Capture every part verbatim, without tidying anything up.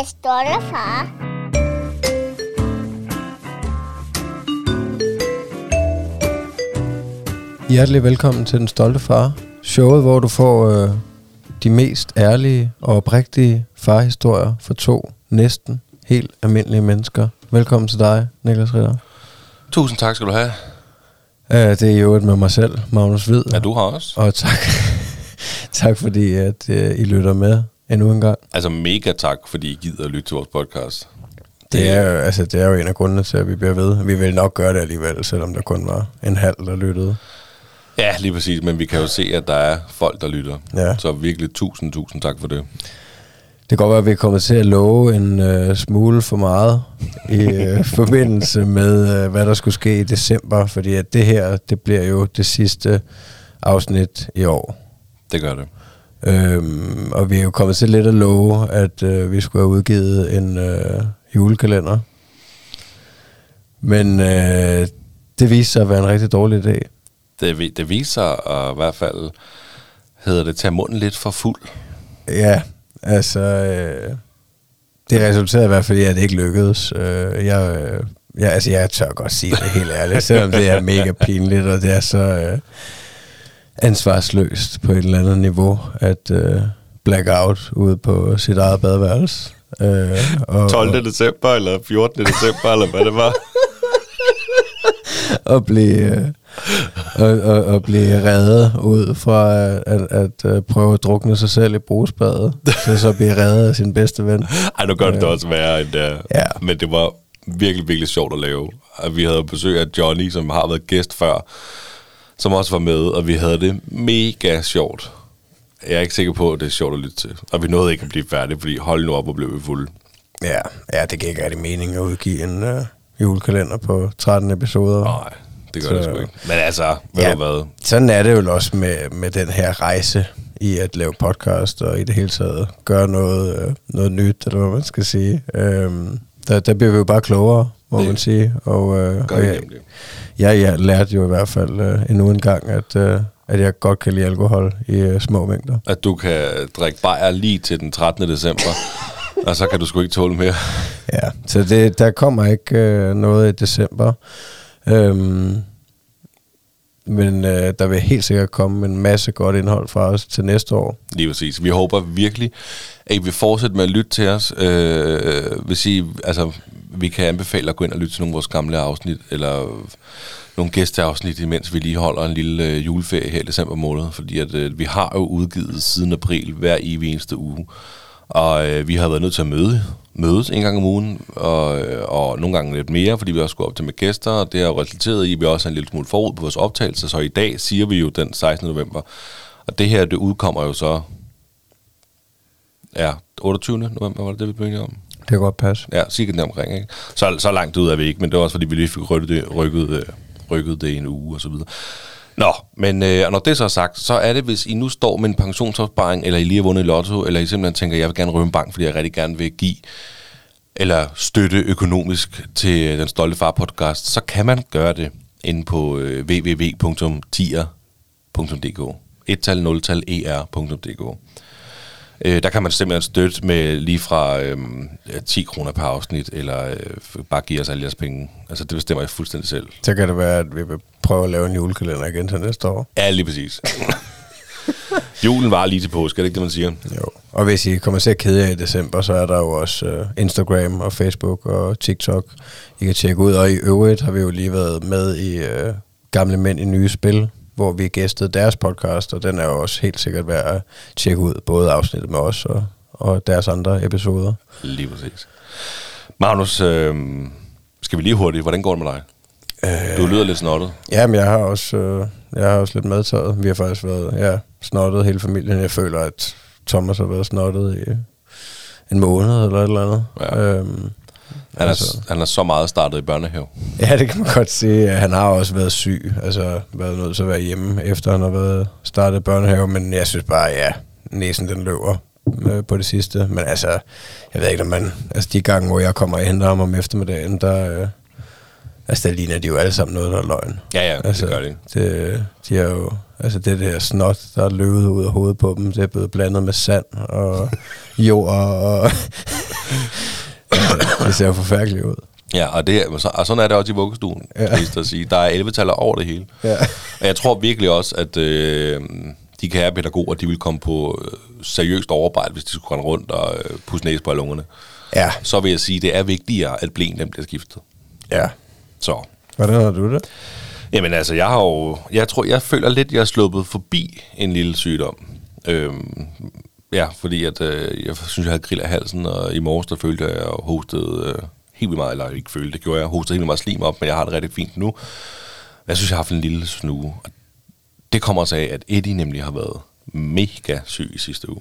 Den Stolte Far. Hjertelig velkommen til Den Stolte Far. Showet, hvor du får øh, de mest ærlige og oprigtige farhistorier fra to næsten helt almindelige mennesker. Velkommen til dig, Niklas Ritter. Tusind tak skal du have. Uh, det er jo et med mig selv, Magnus Hvid. Ja, du har også. Og tak, tak fordi at, uh, I lytter med endnu en gang. Altså mega tak, fordi I gider at lytte til vores podcast. Det er, jo, altså, det er jo en af grundene til, at vi bliver ved. Vi vil nok gøre det alligevel, selvom der kun var en halv, der lyttede. Ja, lige præcis, men vi kan jo se, at der er folk, der lytter. Ja. Så virkelig tusind, tusind tak for det. Det kan godt være, at vi er kommet til at love en øh, smule for meget i øh, forbindelse med, øh, hvad der skulle ske i december. Fordi at det her, det bliver jo det sidste afsnit i år. Det gør det. Øhm, og vi er jo kommet til lidt at love, at øh, vi skulle have udgivet en øh, julekalender. Men øh, det viste sig at være en rigtig dårlig idé. Det, det viste sig, og i hvert fald hedder det, tage munden lidt for fuld. Ja. Altså, øh, det resulterede i hvert fald i, at det ikke lykkedes. Øh, jeg, øh, jeg, altså, jeg tør godt sige det helt ærligt, selvom det er mega pinligt, og det er så øh, ansvarsløst på et eller andet niveau, at øh, blackout ude på sit eget badeværelse. Øh, og, tolvte december, eller fjortende december, eller hvad det var. Og blive... Øh, Og, og, og blive reddet ud fra at, at, at, at prøve at drukne sig selv i brusbadet, så så blive reddet af sin bedste ven. Ej, nu gør det også værre end det. Ja. Men det var virkelig, virkelig sjovt at lave. Og vi havde besøg af Johnny, som har været gæst før, som også var med, og vi havde det mega sjovt. Jeg er ikke sikker på, at det er sjovt at lytte til. Og vi nåede ikke at blive færdige, fordi hold nu op, og blev vi fulde. Ja, ja, det gik ikke rigtig mening at udgive en uh, julekalender på tretten episoder. Nej. Det gør så, det sgu ikke. Men altså, ved ja, du hvad? Sådan er det jo også med, med den her rejse i at lave podcast og i det hele taget gøre noget, noget nyt, eller hvad man skal sige. Øhm, der, der bliver vi jo bare klogere, må det man sige. Og, øh, og jeg, jeg, jeg lærte jo i hvert fald øh, endnu en gang, at, øh, at jeg godt kan lide alkohol i øh, små mængder. At du kan drikke bajer lige til den trettende december, og så kan du sgu ikke tåle mere. Ja, så det, der kommer ikke øh, noget i december. Øhm, men øh, der vil helt sikkert komme en masse godt indhold fra os til næste år. Lige præcis. Vi håber virkelig, at I vil fortsætte med at lytte til os. Øh, hvis I, altså, vi kan anbefale at gå ind og lytte til nogle af vores gamle afsnit, eller nogle gæsteafsnit, imens vi lige holder en lille øh, juleferie her i december måned, fordi at, øh, vi har jo udgivet siden april hver evig eneste uge. Og øh, vi har været nødt til at møde, mødes en gang om ugen, og, og nogle gange lidt mere, fordi vi også skulle op til med gæster, og det har jo resulteret i, at vi også har en lille smule forud på vores optagelse, så i dag siger vi jo den sekstende november. Og det her, det udkommer jo så, ja, otteogtyvende november, var det det, vi blev enige om? Det kan godt passe. Ja, cirka den omkring, ikke? Så, så langt ud er vi ikke, men det var også, fordi vi lige fik rykket, rykket, rykket det en uge, og så videre. Nå, men øh, når det så er sagt, så er det, hvis I nu står med en pensionsopsparing, eller I lige har vundet i lotto, eller I simpelthen tænker, jeg vil gerne røve en bank, fordi jeg rigtig gerne vil give eller støtte økonomisk til Den Stolte Far podcast, så kan man gøre det inde på øh, w w w punktum tier punktum d k. et tal nul tal e r punktum d k. Øh, der kan man simpelthen støtte med lige fra øh, ti kroner per afsnit, eller øh, bare give os alle jeres penge. Altså det bestemmer jeg fuldstændig selv. Så kan det være, at vi vil prøve at lave en julekalender igen til næste år. Ja, lige præcis. Julen var lige til påske, er det ikke det, man siger? Jo, og hvis I kommer til at kede jer i december, så er der jo også øh, Instagram og Facebook og TikTok, I kan tjekke ud. Og i øvrigt har vi jo lige været med i øh, Gamle Mænd i Nye Spil, hvor vi gæstede deres podcast, og den er jo også helt sikkert værd at tjekke ud, både afsnittet med os og, og deres andre episoder. Lige præcis. Magnus, øh, skal vi lige hurtigt, hvordan går det med dig? Øh, du lyder lidt snottet. Jamen, jeg har også, øh, jeg har også lidt medtaget. Vi har faktisk været ja, snottet hele familien. Jeg føler, at Thomas har været snottet i en måned eller et eller andet. Ja. Øhm, han, altså. er, han er så meget startet i børnehave. Ja, det kan man godt sige. Han har også været syg, altså været nødt til at være hjemme, efter han har været startet i børnehave. Men jeg synes bare, ja, næsen den løber øh, på det sidste. Men altså, jeg ved ikke, om man... Altså, de gange, hvor jeg kommer og henter ham om eftermiddagen, der... Øh, Altså, der ligner de jo alle sammen noget, der er løgn. Ja, ja, altså, det gør det. det. De er jo... Altså, det der snot, der er løbet ud af hovedet på dem, det er blevet blandet med sand og jord og... Det ser jo forfærdeligt ud. Ja, og, det, og sådan er det også i vuggestuen, ja. At sige. Der er elleve-taller over det hele. Ja. Og jeg tror virkelig også, at øh, de kære pædagoger, de vil komme på øh, seriøst overarbejde, hvis de skulle rende rundt og øh, pusse næse på lungerne. Ja. Så vil jeg sige, at det er vigtigere, at blæen dem bliver skiftet. Ja. Så. Hvordan har du det? Jamen altså, jeg har jo... Jeg tror, jeg føler lidt, jeg er sluppet forbi en lille sygdom. Øhm, ja, fordi at, øh, jeg synes, jeg havde grill af halsen, og i morges, der følte jeg, at jeg hostede øh, helt vildt meget, eller ikke følte, det gjorde jeg. Jeg hostede helt vildt meget slim op, men jeg har det rigtig fint nu. Jeg synes, jeg har haft en lille snue. Og det kommer også af, at Eddie nemlig har været mega syg i sidste uge.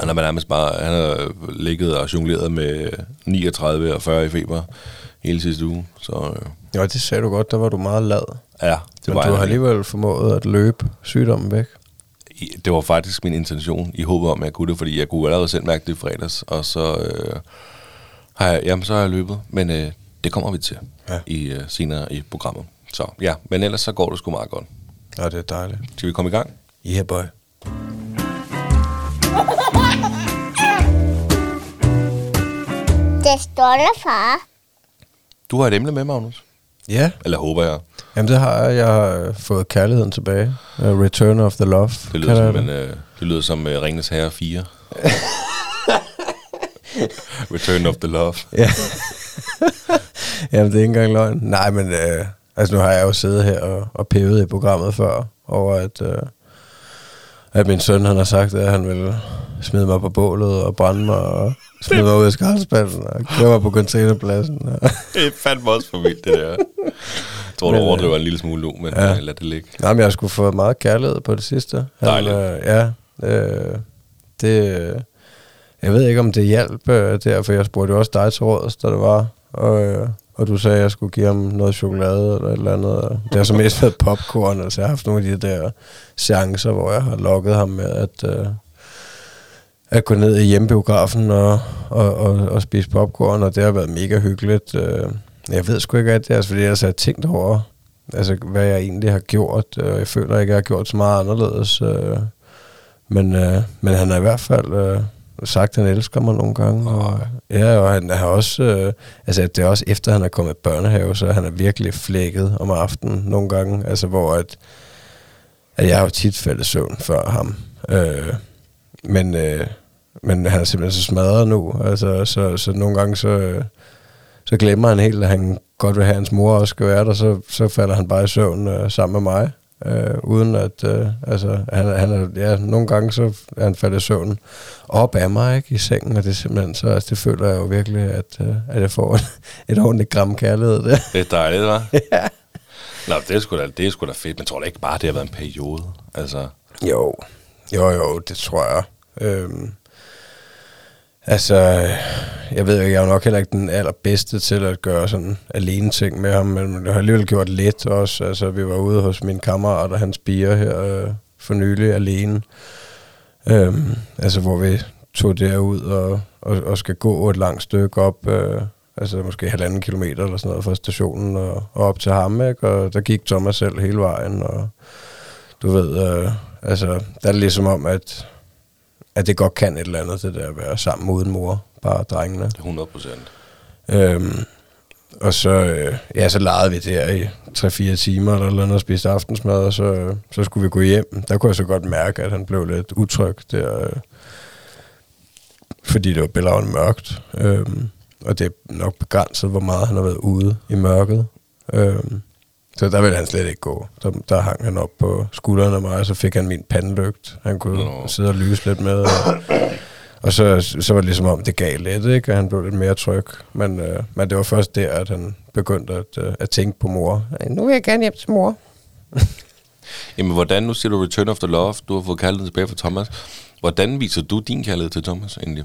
Og når man nærmest bare... Han har ligget og jongleret med niogtredive og fyrre i feber hele sidste uge, så... Øh, Ja, det sagde du godt, der var du meget lad. Ja, det var. Men du har alligevel formået at løbe sygdommen væk. Det var faktisk min intention, i håbet om, at jeg kunne det, fordi jeg kunne allerede selv mærke det i fredags, og så, øh, har, jeg, jamen, så har jeg løbet, men øh, det kommer vi til ja. i, øh, senere i programmet. Så ja, men ellers så går det sgu meget godt. Ja, det er dejligt. Skal vi komme i gang? Yeah, boy. Det står der, far. Du har et emne med, Magnus. Ja. Eller håber jeg. Jamen det har jeg. Jeg har fået kærligheden tilbage. Uh, Return of the Love. Det lyder som, en, uh, det lyder som uh, Ringenes Herre fire. Return of the Love. Ja. Jamen det er ikke engang løgn. Nej, men uh, altså nu har jeg jo siddet her og, og pævet i programmet før, over at, uh, at min søn, han har sagt, at han ville smide mig på bålet og brænde mig og smide mig ud af skraldspanden og køre mig på containerpladsen. Det er fandme også for vildt, det der. Jeg tror, men, du overdriver en lille smule nu, men ja. Lad det ligge. Jamen, jeg har sgu fået meget kærlighed på det sidste. Dejligt. Han, øh, ja, øh, det... Jeg ved ikke, om det hjalp øh, der, for jeg spurgte jo også dig til råds, da det var, og, øh, og du sagde, at jeg skulle give ham noget chokolade eller et eller andet. Det har så mest været popcorn, og så har jeg haft nogle af de der seancer, hvor jeg har lokket ham med, at... Øh, at gå ned i hjemmebiografen og, og, og, og spise popcorn, og det har været mega hyggeligt. Jeg ved sgu ikke, at det er, fordi jeg har tænkt over, altså, hvad jeg egentlig har gjort. Jeg føler ikke, jeg har gjort så meget anderledes. Men, men han har i hvert fald sagt, at han elsker mig nogle gange. Og, ja, og han har også, altså, det er også efter, han er kommet i børnehave, så han er virkelig flækket om aftenen nogle gange. Altså, hvor at, at jeg har jo tit faldet søvn før ham. Men... Men han er simpelthen så smadret nu, altså, så, så nogle gange, så, så glemmer han helt, at han godt vil have, hans mor også skal være der, så, så falder han bare i søvn øh, sammen med mig, øh, uden at, øh, altså, han, han er, ja, nogle gange, så er han faldet i søvn op af mig, ikke, i sengen, og det er simpelthen, så, altså, det føler jeg jo virkelig, at, øh, at jeg får et, et ordentligt gram kærlighed. Det, det er dejligt, hva'? Ja. Nå, det er sgu da, det er sgu da fedt, men tror du ikke bare, det har været en periode, altså? Jo, jo, jo, det tror jeg, øhm. Altså, jeg ved ikke, jeg er nok heller ikke den allerbedste til at gøre sådan alene ting med ham, men jeg har alligevel gjort lidt også. Altså, vi var ude hos min kammerat og hans bier her øh, for nylig alene. Øhm, altså, hvor vi tog derud og, og, og skal gå et langt stykke op, øh, altså måske halvanden kilometer eller sådan noget fra stationen og, og op til ham, ikke? Og der gik Thomas selv hele vejen, og du ved, øh, altså, der er det ligesom om, at... at det godt kan et eller andet, det der at være sammen uden mor, bare drengene. hundrede procent. Øhm, og så, øh, ja, så legede vi der i tre-fire timer, eller noget, og spiste aftensmad, og så, øh, så skulle vi gå hjem. Der kunne jeg så godt mærke, at han blev lidt utryg der, øh, fordi det var bælgravende mørkt. Øh, og det er nok begrænset, hvor meget han har været ude i mørket. Øh, Så der ville han slet ikke gå. Der, der hang han op på skuldrene af mig, og så fik han min pandeløgt. Han kunne no. sidde og lyse lidt med. Og, og så, så var det ligesom om, det gav lidt, ikke? Og han blev lidt mere tryg. Men, øh, men det var først der, at han begyndte at, øh, at tænke på mor. Nu vil jeg gerne hjem til mor. Jamen, hvordan, nu siger du Return of the Love, du har fået kærlighed tilbage fra Thomas. Hvordan viser du din kærlighed til Thomas egentlig?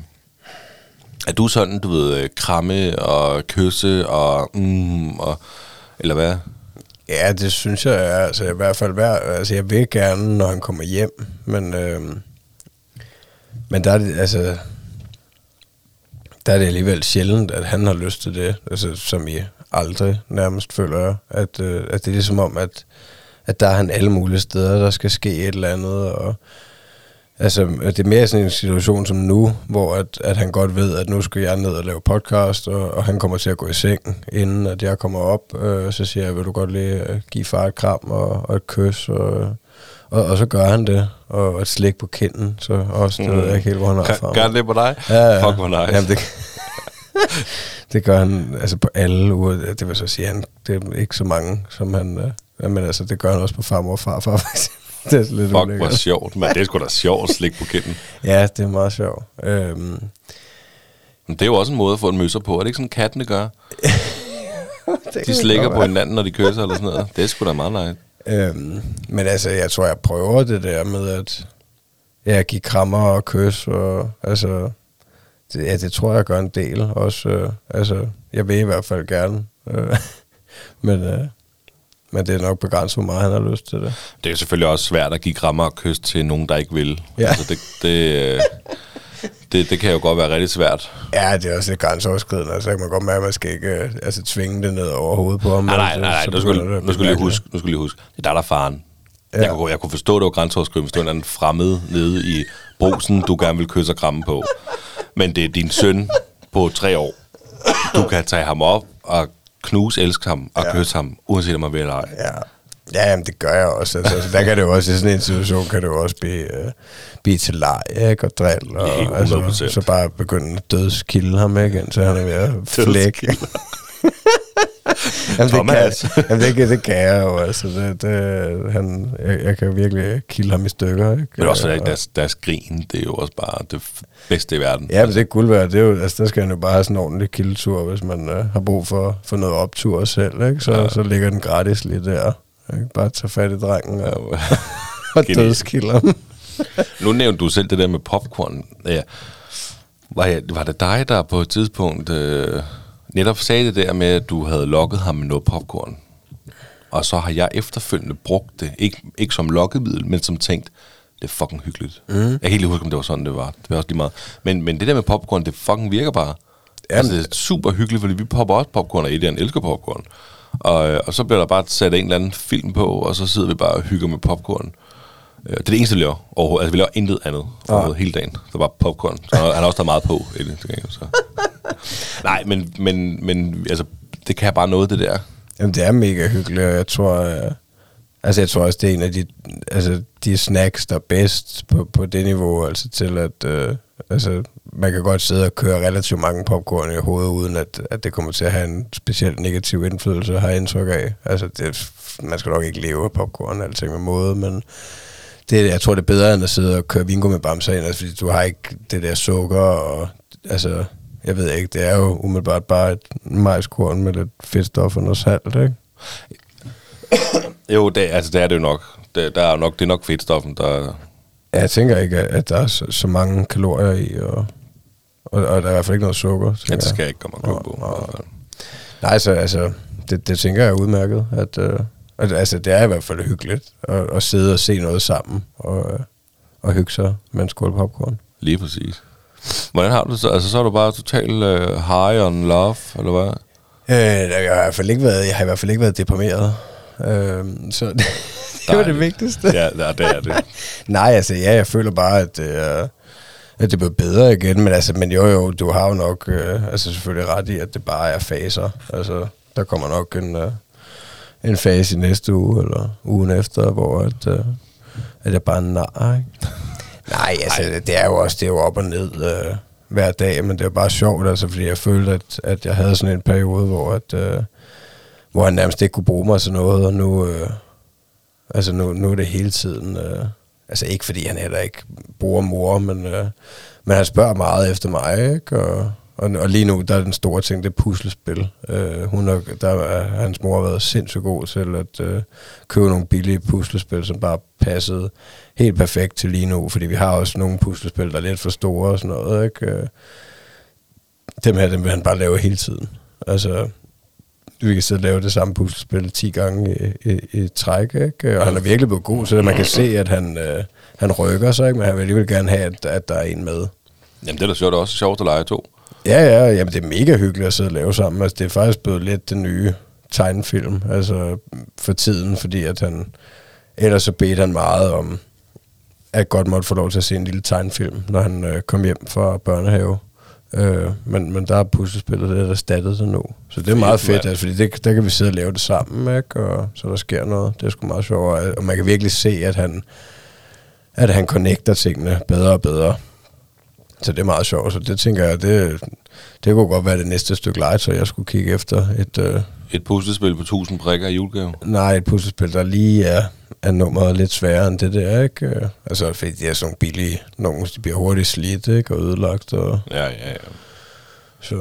Er du sådan, du ved, kramme og kysse og mm, og eller hvad? Ja, det synes jeg er, altså i hvert fald hver, altså jeg vil gerne, når han kommer hjem, men øh, men der er det, altså der er det alligevel sjældent, at han har lyst til det, altså som I aldrig nærmest føler, at øh, at det er ligesom om, at at der er han alle mulige steder, der skal ske et eller andet, og Altså, det er mere sådan en situation som nu, hvor at, at han godt ved, at nu skal jeg ned og lave podcast, og, og han kommer til at gå i seng, inden at jeg kommer op. Øh, så siger jeg, vil du godt lige give far et kram og, og et kys, og, og, og så gør han det. Og, og et slik på kinden, så også, det mm. ved jeg ikke helt, hvor han er fra. Gør han det på dig? Ja, fuck, hvor nice. Jamen, det, det gør han altså på alle uger. Det vil så sige, han, det er ikke så mange, som han... Øh, men altså, det gør han også på farmor og farfar, for eksempel. Det er lidt fuck, ulækkert. Hvor sjovt, men det er sgu da sjovt at slikke på kinden. Ja, det er meget sjovt. Øhm. Men det er jo også en måde at få en møsser på. Er det ikke sådan, kattene gør? De slikker på hinanden, når de kysser eller sådan noget. Det er sgu da meget nejt. Øhm. Men altså, jeg tror, jeg prøver det der med, at jeg giver krammer og kys. Og, altså, det, ja, det tror jeg gør en del også. Øh, altså, jeg vil i hvert fald gerne. Øh. Men... Øh. Men det er nok begrænset, hvor meget han har lyst til det. Det er selvfølgelig også svært at give krammer og kys til nogen, der ikke vil. Ja. Altså det, det, det, det kan jo godt være rigtig svært. Ja, det er også lidt grænseoverskridende. Altså, man kan godt mærke, at man skal ikke altså, tvinge det ned over hovedet på ham. Nej, nej, nej. nej. Så, nu skal du lige, lige huske. Nu skal lige huske. Det er der, der er faren. Ja. Jeg, kunne, jeg kunne forstå, at det var grænseoverskridende, hvis det var en anden fremmed nede i brusen, du gerne vil kysse og kramme på. Men det er din søn på tre år. Du kan tage ham op og... knus, elsker ham og ja. Kysse ham, uanset om man vil eller ej. Ja, ja jamen, det gør jeg også. Altså, altså, der kan det jo også, i sådan en situation, kan det jo også blive, øh, blive til leg, ikke? Og drill. Og, ja, altså, så bare begynde at dødskilde ham igen, så han er ved at flække. Jamen, Thomas. Det kan, jamen, det kan, det kan jeg jo. Altså, det, det, han, jeg, jeg kan virkelig kilde ham i stykker. Ikke? Men også og, deres, deres grin, det er jo også bare det bedste i verden. Ja, men det er guld værd. Det er jo, altså, der skal han jo bare have sådan en ordentlig kildetur, hvis man øh, har brug for, for noget optur selv. Ikke? Så, ja. Så ligger den gratis lige der. Ikke? Bare tage fat i drengen og, ja. Og dødskilder ham. Nu nævnte du selv det der med popcorn. Ja. Var, var det dig, der på et tidspunkt... Øh netop sagde det der med, at du havde lokket ham med noget popcorn. Og så har jeg efterfølgende brugt det. Ikke, ikke som lokkemiddel, men som tænkt, det er fucking hyggeligt. Mm. Jeg kan helt huske, om det var sådan, det var. Det var også lige meget. Men, men det der med popcorn, det fucking virker bare. Jamen. Altså, det er super hyggeligt, fordi vi popper også popcorn, og Eddie elsker popcorn. Og, og så bliver der bare sat en eller anden film på, og så sidder vi bare og hygger med popcorn. Det er det eneste, vi laver overhovedet. Altså, vi laver intet andet overhovedet ah. hele dagen. Det er bare popcorn. Så han har også taget meget på, Eddie. Så... Nej, men, men, men altså, det kan bare noget, det der. Jamen, det er mega hyggeligt, og jeg tror, jeg, altså, jeg tror også, det er en af de, altså, de snacks, der er bedst på, på det niveau, altså til at, øh, altså, man kan godt sidde og køre relativt mange popcorn i hovedet, uden at, at det kommer til at have en specielt negativ indflydelse, har jeg indtryk af. Altså, det, man skal nok ikke leve af popcorn, alting med måde, men... Det, jeg tror, det er bedre, end at sidde og køre vingo med bamser ind, altså, fordi du har ikke det der sukker, og altså, jeg ved ikke, det er jo umiddelbart bare et majskorn med lidt fedtstof og noget salt, ikke? Jo, det, altså, det er det jo nok. Det, der er nok. Det er nok fedtstoffen, der... Ja, jeg tænker ikke, at der er så, så mange kalorier i, og, og, og der er i hvert fald ikke noget sukker. Ja, det skal jeg ikke komme og klub på. Og, og, nej, så altså, det, det tænker jeg er udmærket, at... Øh, altså, det er i hvert fald hyggeligt at, at sidde og se noget sammen og, og hygge sig med en skål popcorn. Lige præcis. Hvordan har du det så? Altså, så er du bare totalt uh, high on love, eller hvad? Øh, jeg, har i hvert fald ikke været, jeg har i hvert fald ikke været deprimeret. Øh, så det, det var det vigtigste. Ja, der, der er det. Nej, altså, ja, jeg føler bare, at... Uh, at det bliver bedre igen, men altså, men jo jo, du har jo nok uh, altså, selvfølgelig ret i, at det bare er faser. Altså, der kommer nok en... Uh, en fase i næste uge, eller ugen efter, hvor at, øh, at jeg bare nar, ikke? Nej, altså, Ej. det er jo også, det er jo op og ned øh, hver dag, men det er bare sjovt, altså, fordi jeg følte, at, at jeg havde sådan en periode, hvor, at, øh, hvor jeg nærmest ikke kunne bruge mig til noget, og nu, øh, altså, nu, nu er det hele tiden, øh, altså, ikke fordi han heller ikke bruger mor, men, øh, men han spørger meget efter mig, ikke? Og... Og, og lige nu, der er den store ting, det er puslespil. Øh, hun er, der er, hans mor har været sindssygt god til at øh, købe nogle billige puslespil, som bare passede helt perfekt til lige nu. Fordi vi har også nogle puslespil, der er lidt for store og sådan noget, ikke? Dem her, dem vil han bare lave hele tiden. Altså, vi kan sidde og lave det samme puslespil ti gange i, i, i træk, ikke? Og han er virkelig blevet god, så man kan se, at han, øh, han rykker sig, ikke? Men han vil alligevel gerne have, at, at der er en med. Jamen, det er da sjovt. Det er også sjovt at lege to. Ja, ja, jamen, det er mega hyggeligt at sidde og lave sammen. Altså, det er faktisk blevet lidt den nye tegnefilm, altså for tiden, fordi at han, ellers så bedte han meget om, at godt måtte få lov til at se en lille tegnefilm, når han øh, kom hjem fra børnehave. Øh, men, men der er puslespillet der, der erstattet sig nu. Så det er meget fedt, altså, fordi det, der kan vi sidde og lave det sammen, ikke? Og så der sker noget. Det er sgu meget sjovt. Og man kan virkelig se, at han, at han connecter tingene bedre og bedre. Så det er meget sjovt. Så det tænker jeg, det, det kunne godt være det næste stykke legetøj, jeg skulle kigge efter. Et, øh, et puslespil på tusind prikker i julegave? Nej, et puslespil, der lige er, er nummeret lidt sværere end det der, ikke? Altså, fordi de er sådan billige. Nogle de bliver hurtigt slidt, ikke? Og ødelagt. Og ja, ja, ja. Så.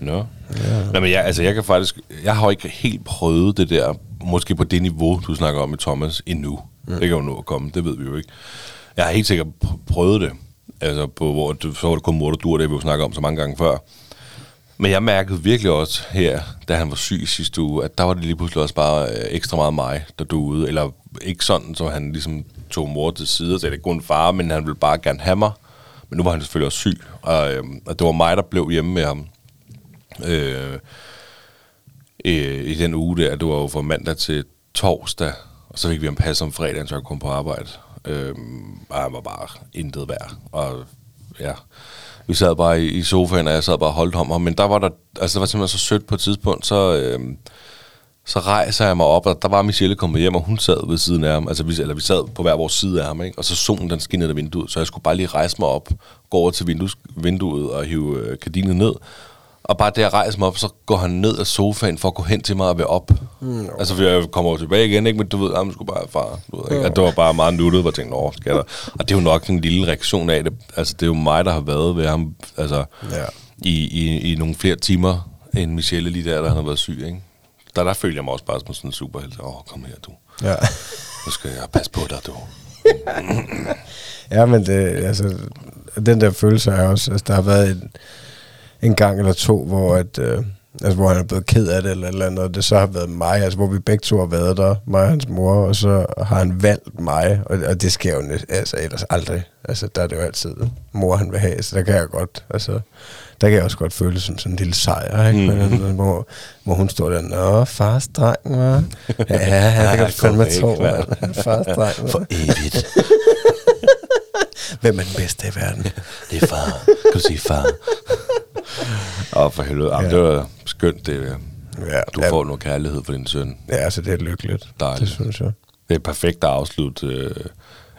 Nå. Ja. Nå, men jeg, altså, jeg kan faktisk... Jeg har ikke helt prøvet det der, måske på det niveau, du snakker om med Thomas, endnu. Mm. Det kan jo nå at komme, det ved vi jo ikke. Jeg har helt sikkert prøvet det. Altså, på, hvor det, så var det kun mor, der dur, det vi jo snakker om så mange gange før. Men jeg mærkede virkelig også her, da han var syg sidste uge, at der var det lige pludselig også bare øh, ekstra meget mig, der duede. Eller ikke sådan, så han ligesom tog mor til side og sagde, det er kun far, men han ville bare gerne have mig. Men nu var han selvfølgelig også syg, og, øh, og det var mig, der blev hjemme med ham. Øh, øh, I den uge der, det var jo fra mandag til torsdag, og så fik vi ham passe om fredagen, så jeg kom på arbejde. Øhm, og han var bare intet værd. Og ja, vi sad bare i sofaen, og jeg sad bare og holdt ham. Men der var der, altså det var simpelthen så sødt på et tidspunkt. Så, øhm, så rejser jeg mig op, og der var Michelle kommet hjem, og hun sad ved siden af ham. Altså vi, eller vi sad på hver vores side af ham, ikke? Og så solen den skinnede af vinduet. Så jeg skulle bare lige rejse mig op, gå over til vindues, vinduet og hive øh, kardinet ned. Og bare det jeg rejser mig op, så går han ned af sofaen for at gå hen til mig og være op. Mm. Altså, for jeg kommer over tilbage igen, ikke? Men du ved, at man skulle bare far. Du ved, ikke? Mm. At det var bare meget nuttet, hvor jeg tænkte, åh, skatter. Og det er jo nok en lille reaktion af det. Altså, det er jo mig, der har været ved ham, altså, ja. i, i, i nogle flere timer, end Michelle lige der, der han har været syg, ikke? Der, der følte jeg mig også bare som sådan en superhelt. Åh, kom her, du. Ja. Nu skal jeg passe på dig, du. Ja, men det, altså, den der følelse er også, altså, der har været en... en gang eller to, hvor, at, øh, altså, hvor han er blevet ked af det, eller, eller andet, og det så har været mig, altså hvor vi begge to har været der, mig og hans mor, og så har han valgt mig, og, og det sker jo altså, ellers aldrig. Altså, der er det jo altid mor, han vil have, så der kan jeg godt, altså, der kan jeg også godt føle det som sådan en lille sejr, ikke? Mm. Men, hvor, hvor hun står der, nå, fars dreng, hva'? Ja, ja, det kan du fandme tro, man. Fars dreng, hva'? For evigt. Hvem er den bedste i verden? Det er far. Kan du sige far? Åh, for helvede. Jamen, ja. Det var skønt, det. Ja, du ja. Får noget kærlighed for din søn. Ja, så altså, det er lykkeligt. Dejligt. Det synes jeg. Det er perfekt at afslutte, øh,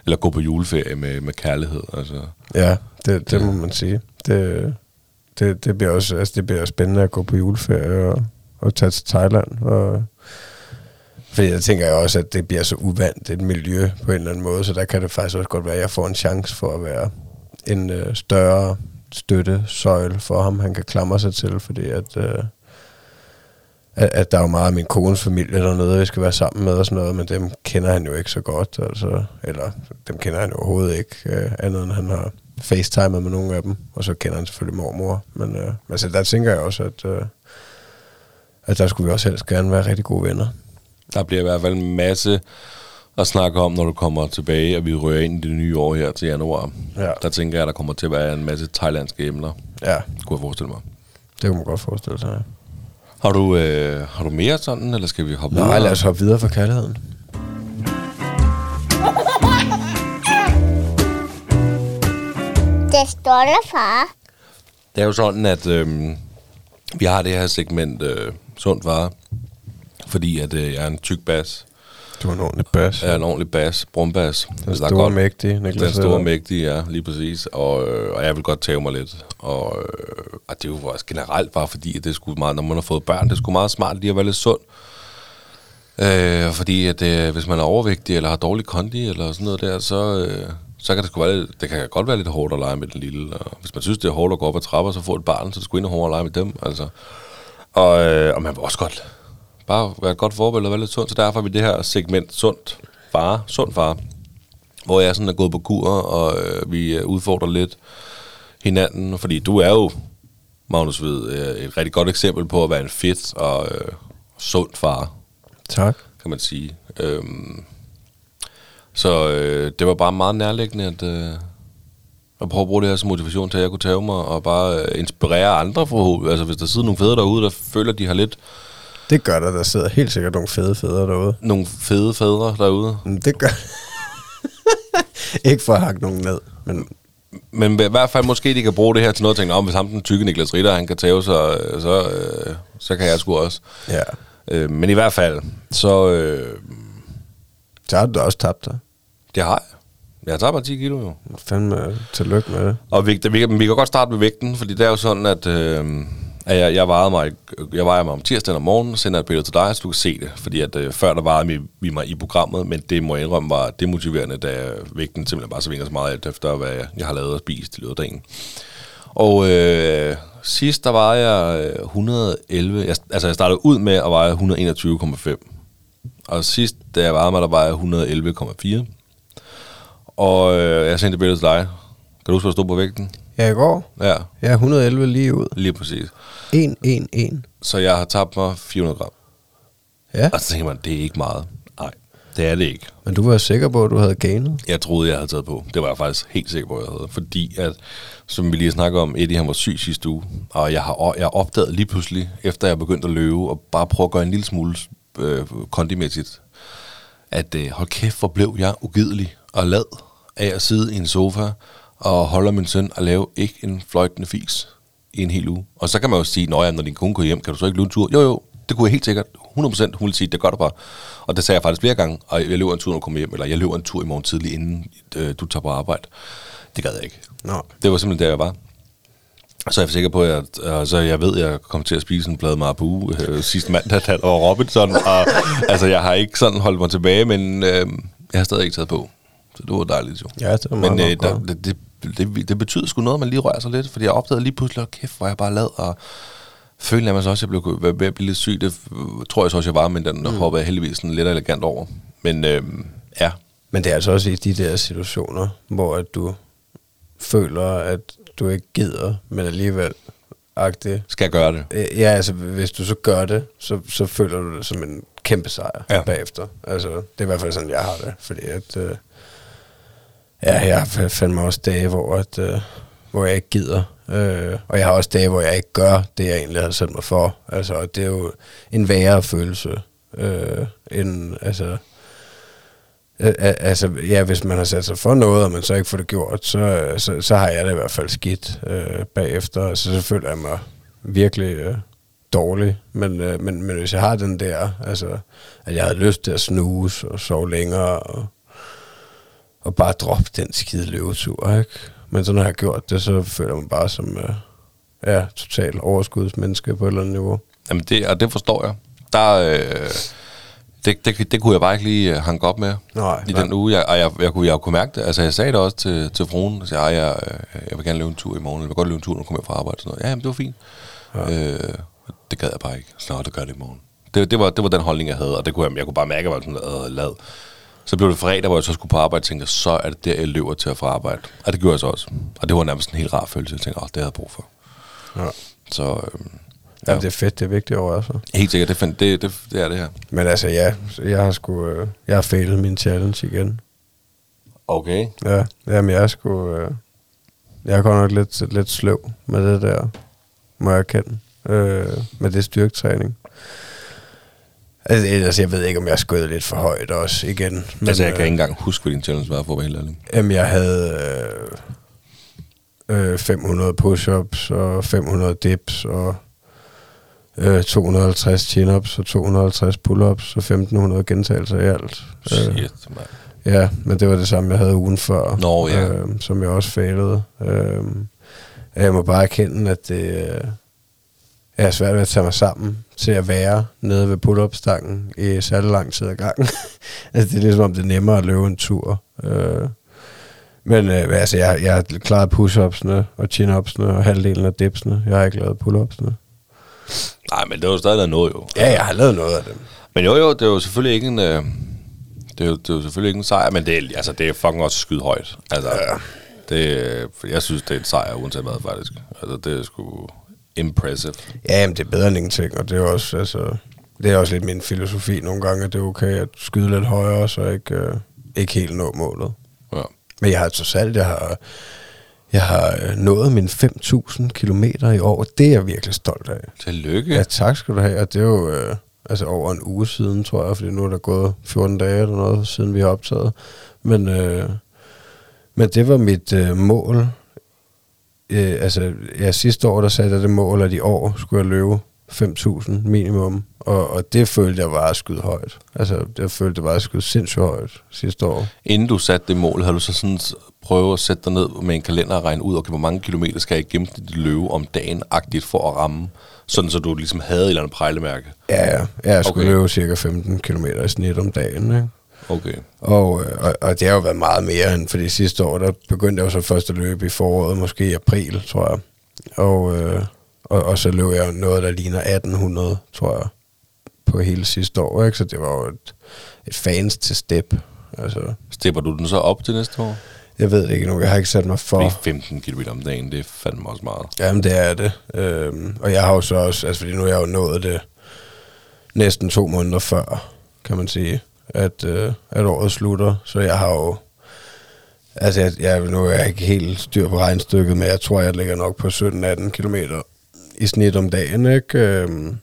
eller gå på juleferie med, med kærlighed. Altså. Ja, det, det må man sige. Det, det, det, bliver også, altså, det bliver spændende at gå på juleferie og, og tage til Thailand. Og fordi jeg tænker jo også, at det bliver så uvandt et miljø på en eller anden måde, så der kan det faktisk også godt være, at jeg får en chance for at være en øh, større støtte, søjle for ham, han kan klamre sig til, fordi at, øh, at, at der er jo meget af min kones familie dernede, vi skal være sammen med og sådan noget, men dem kender han jo ikke så godt, altså, eller dem kender han overhovedet ikke, øh, andet end han har facetimet med nogle af dem, og så kender han selvfølgelig mormor, men øh, altså, der tænker jeg også, at, øh, at der skulle vi også helst gerne være rigtig gode venner. Der bliver i hvert fald en masse at snakke om, når du kommer tilbage, og vi rører ind i det nye år her til januar. Ja. Der tænker jeg, der kommer til at være en masse thailandske emner. Ja. Kunne jeg forestille mig. Det kunne man godt forestille sig, ja. Har du, øh, har du mere sådan, eller skal vi hoppe videre? Nej, lad os hoppe videre fra kærligheden. Det står der, far. Det er jo sådan, at øh, vi har det her segment øh, Sund Vare, fordi at, øh, jeg er en tyk bas. Du er en ordentlig bas. Ja, en ordentlig bas. Brumbas. Den altså, store mægtige, Niklas. Den store mægtige, ja, lige præcis. Og, øh, og jeg vil godt tage mig lidt. Og, øh, og det er jo også generelt bare fordi, at det skulle meget, når man har fået børn, det skulle meget smart lige at være lidt sund. Øh, fordi at øh, hvis man er overvægtig, eller har dårlig kondi, eller sådan noget der, så, øh, så kan det sgu være lidt, det kan godt være lidt hårdt at lege med den lille. Og hvis man synes, det er hårdt at gå op ad trapper, så få et barn, så det skulle endnu hårdere at lege med dem. Altså. Og, øh, og man vil også godt... bare være et godt forbillede og være lidt sundt, så derfor har vi det her segment sundt far, sund far, hvor jeg sådan er gået på kur, og øh, vi udfordrer lidt hinanden, fordi du er jo, Magnus Hvid, øh, et rigtig godt eksempel på at være en fit og øh, sund far. Tak. Kan man sige. Øhm, så øh, det var bare meget nærliggende at, øh, at prøve at bruge det her som motivation til, at jeg kunne tage mig og bare øh, inspirere andre forhåbentlig. Altså hvis der sidder nogle fædre derude, der føler, de har lidt... Det gør der, der sidder helt sikkert nogle fede fædre derude. Nogle fede fædre derude? Det gør Ikke for at hakke nogen ned, men... Men i hvert fald måske de kan bruge det her til noget, tænke om, hvis ham den tykke Niklas Ritter, han kan tage, så, så, øh, så kan jeg sgu også. Ja. Øh, men i hvert fald, så... Øh, så har du også tabt dig. Det har jeg. Jeg har tabt mig ti kilo, jo. Fandme, tillykke med det. Og vi, vi, vi kan godt starte med vægten, fordi det er jo sådan, at, øh, at jeg, jeg, vejede mig, jeg vejede mig om tirsdagen om morgenen, sender et billede til dig, så du kan se det. Fordi at, øh, før der vejede vi mig i programmet, men det må jeg indrømme var demotiverende, da vægten simpelthen bare svinger så meget efter, hvad jeg, jeg har lavet og spist i løbet af dagen. Og øh, sidst, der vejede jeg et hundrede og elleve, jeg, altså jeg startede ud med at veje et hundrede og enogtyve komma fem. Og sidst, da jeg vejede mig, der vejede jeg et hundrede og elleve komma fire. Og øh, jeg sendte et billede til dig. Kan du huske, hvor stod på vægten? Ja, i går. Ja. Jeg er et hundrede og elleve lige ud. Lige præcis. en, en, en. Så jeg har tabt mig fire hundrede gram. Ja. Og så tænker man, det er ikke meget. Nej, det er det ikke. Men du var sikker på, at du havde gainet? Jeg troede, jeg havde taget på. Det var jeg faktisk helt sikker på, at jeg havde. Fordi, at, som vi lige snakkede om, Eddie han var syg sidste uge. Og jeg har jeg opdaget lige pludselig, efter jeg begyndte at løbe, og bare prøve at gøre en lille smule øh, kondimæssigt, at øh, hold kæft, hvor blev jeg ugidelig og lad af at sidde i en sofa og holde min søn og lave ikke en fløjtende fis i en hel uge. Og så kan man jo sige, når din kone går hjem, kan du så ikke løbe en tur? Jo, jo, det kunne jeg helt sikkert. hundrede procent hun ville sige, det gør du bare. Og det sagde jeg faktisk flere gange, og jeg løber en tur, når du kommer hjem, eller jeg løber en tur i morgen tidlig, inden øh, du tager på arbejde. Det gad jeg ikke. Nå. Det var simpelthen der, jeg var. Så er jeg sikker på, at jeg, altså, jeg ved, at jeg kom til at spise en plade marabu øh, sidste mandag, da var Robinson. Og, altså, jeg har ikke sådan holdt mig tilbage, men øh, jeg har stadig ikke taget på. Så det var dejligt, jo. Ja, det var meget. Men øh, der, det, det, det, det betyder sgu noget, at man lige rører sig lidt, fordi jeg opdagede lige pludselig, at kæft, hvor jeg bare lad, og følte jeg mig også, at jeg blev ved at blive lidt syg. Det tror jeg så også, jeg var, men den mm. hoppede heldigvis sådan lidt elegant over. Men øh, ja. Men det er altså også i de der situationer, hvor at du føler, at du ikke gider, men alligevel agtigt. Skal jeg gøre det? Ja, altså hvis du så gør det, så, så føler du det som en kæmpe sejr ja. Bagefter. Altså, det er i hvert fald sådan, jeg har det, fordi at... Øh, Ja, jeg har fandme også dage, hvor, at, øh, hvor jeg ikke gider. Øh, og jeg har også dage, hvor jeg ikke gør det, jeg egentlig har sat mig for. Altså, det er jo en værre følelse. Øh, end, altså, øh, altså, ja, hvis man har sat sig for noget, og man så ikke får det gjort, så, så, så har jeg det i hvert fald skidt øh, bagefter. Så, så føler jeg mig virkelig øh, dårlig. Men, øh, men, men hvis jeg har den der, altså, at jeg havde lyst til at snuse og sove længere og... Og bare droppe den skide løbetur, ikke? Men så når jeg har gjort det, så føler man bare som øh, ja, total overskudsmenneske på et eller andet niveau. Jamen det, og det forstår jeg. Der, øh, det, det, det kunne jeg bare ikke lige hanke op med. Nej, i nej. Den uge, jeg, og jeg, jeg, kunne, jeg kunne mærke det. Altså jeg sagde det også til, til fruen, at jeg, jeg, jeg vil gerne løbe en tur i morgen, jeg vil godt løbe en tur, når jeg kommer fra arbejde. Sådan noget. Ja, jamen, det var fint. Ja. Øh, det gad jeg bare ikke. Så det gør det i morgen. Det, det, var, det var den holdning, jeg havde, og det kunne jeg, jeg kunne bare mærke, at jeg var sådan noget lad. Så blev det fredag, hvor jeg så skulle på arbejde og tænkte, så er det der, jeg løber til at få arbejde. Og det gjorde jeg så også. Og det var nærmest en helt rar følelse. Jeg tænkte, åh, det havde jeg brug for. Ja. Så, øhm, ja. Jamen, det er fedt, det er vigtigt over altså. Helt sikkert, det, find, det, det, det er det her. Men altså ja, jeg har sgu, øh, jeg har failet min challenge igen. Okay. Ja, jamen jeg er sgu, øh, jeg er godt nok lidt, lidt sløv med det der, må jeg erkende, øh, med det styrketræning. Altså, jeg ved ikke, om jeg har skød lidt for højt også igen. Men, altså, jeg kan øh, ikke engang huske, hvad din challenge var for at være helt ærlig. Jamen, jeg havde øh, øh, fem hundrede push-ups og fem hundrede dips og øh, to hundrede og halvtreds chin-ups og to hundrede og halvtreds pull-ups og femten hundrede gentagelser i alt. Shit, øh, ja, men det var det samme, jeg havde ugen før, Nå, ja. øh, som jeg også failede. Øh, jeg må bare erkende, at det... Øh, Jeg er svært ved at tage mig sammen til at være nede ved pull-up-stangen i særlig lang tid ad gangen. Altså, det er ligesom, om det er nemmere at løbe en tur. Øh. Men øh, altså, jeg, jeg har klaret push-upsene og chin-upsene og halvdelen af dipsene. Jeg har ikke lavet pull-upsene. Nej, men det er jo stadig noget, jo. Ja, jeg har lavet noget af dem. Men jo, jo, det er jo selvfølgelig ikke en, øh, det er jo, det er jo selvfølgelig ikke en sejr, men det er, altså, det er fucking også skyde højt. Altså, ja. det, jeg synes, det er en sejr, uanset hvad, faktisk. Altså, det er sgu... Impressive. Ja, men det er bedre end ingenting, og det er også, altså, det er også lidt min filosofi nogle gange, at det er okay at skyde lidt højere, så jeg ikke, øh, ikke helt nå målet. Ja. Men jeg har trods alt, jeg har, jeg har nået mine fem tusind kilometer i år, det er jeg virkelig stolt af. Tillykke. Ja, tak skal du have, og det er jo øh, altså over en uge siden, tror jeg, fordi nu er der gået fjorten dage eller noget, siden vi har optaget. Men... Øh, Men det var mit øh, mål. Øh, altså, ja, sidste år, der satte jeg det mål, at i år skulle jeg løbe fem tusind minimum. Og, og det følte jeg bare skudt højt. Altså, jeg følte bare skudt sindssygt højt sidste år. Inden du satte det mål, havde du så sådan prøvet at sætte dig ned med en kalender og regne ud, okay, hvor mange kilometer skal jeg i gennemsnit løbe om dagen-agtigt for at ramme? Sådan, så du ligesom havde et eller andet pejlemærke? Ja, ja. Jeg skulle okay. løbe cirka femten kilometer i snit om dagen, ikke? Okay. Og, og, og det har jo været meget mere end for de sidste år. Der begyndte jeg jo så først at løbe i foråret, måske i april, tror jeg. Og, øh, og, og så løb jeg noget, der ligner atten hundrede, tror jeg, på hele sidste år, ikke? Så det var jo et, et fans til step. Altså. Stepper du den så op til næste år? Jeg ved det ikke nu. Jeg har ikke sat mig for. Det er femten kilometer om dagen, det er fandme også meget. Jamen, det er det. Øhm, og jeg har jo så også, altså fordi nu har jeg jo nået det næsten to måneder før, kan man sige. At, øh, at året slutter, så jeg har jo, altså jeg, jeg, nu er jeg ikke helt styr på regnstykket, men jeg tror, jeg ligger nok på sytten atten kilometer i snit om dagen, ikke? Øhm,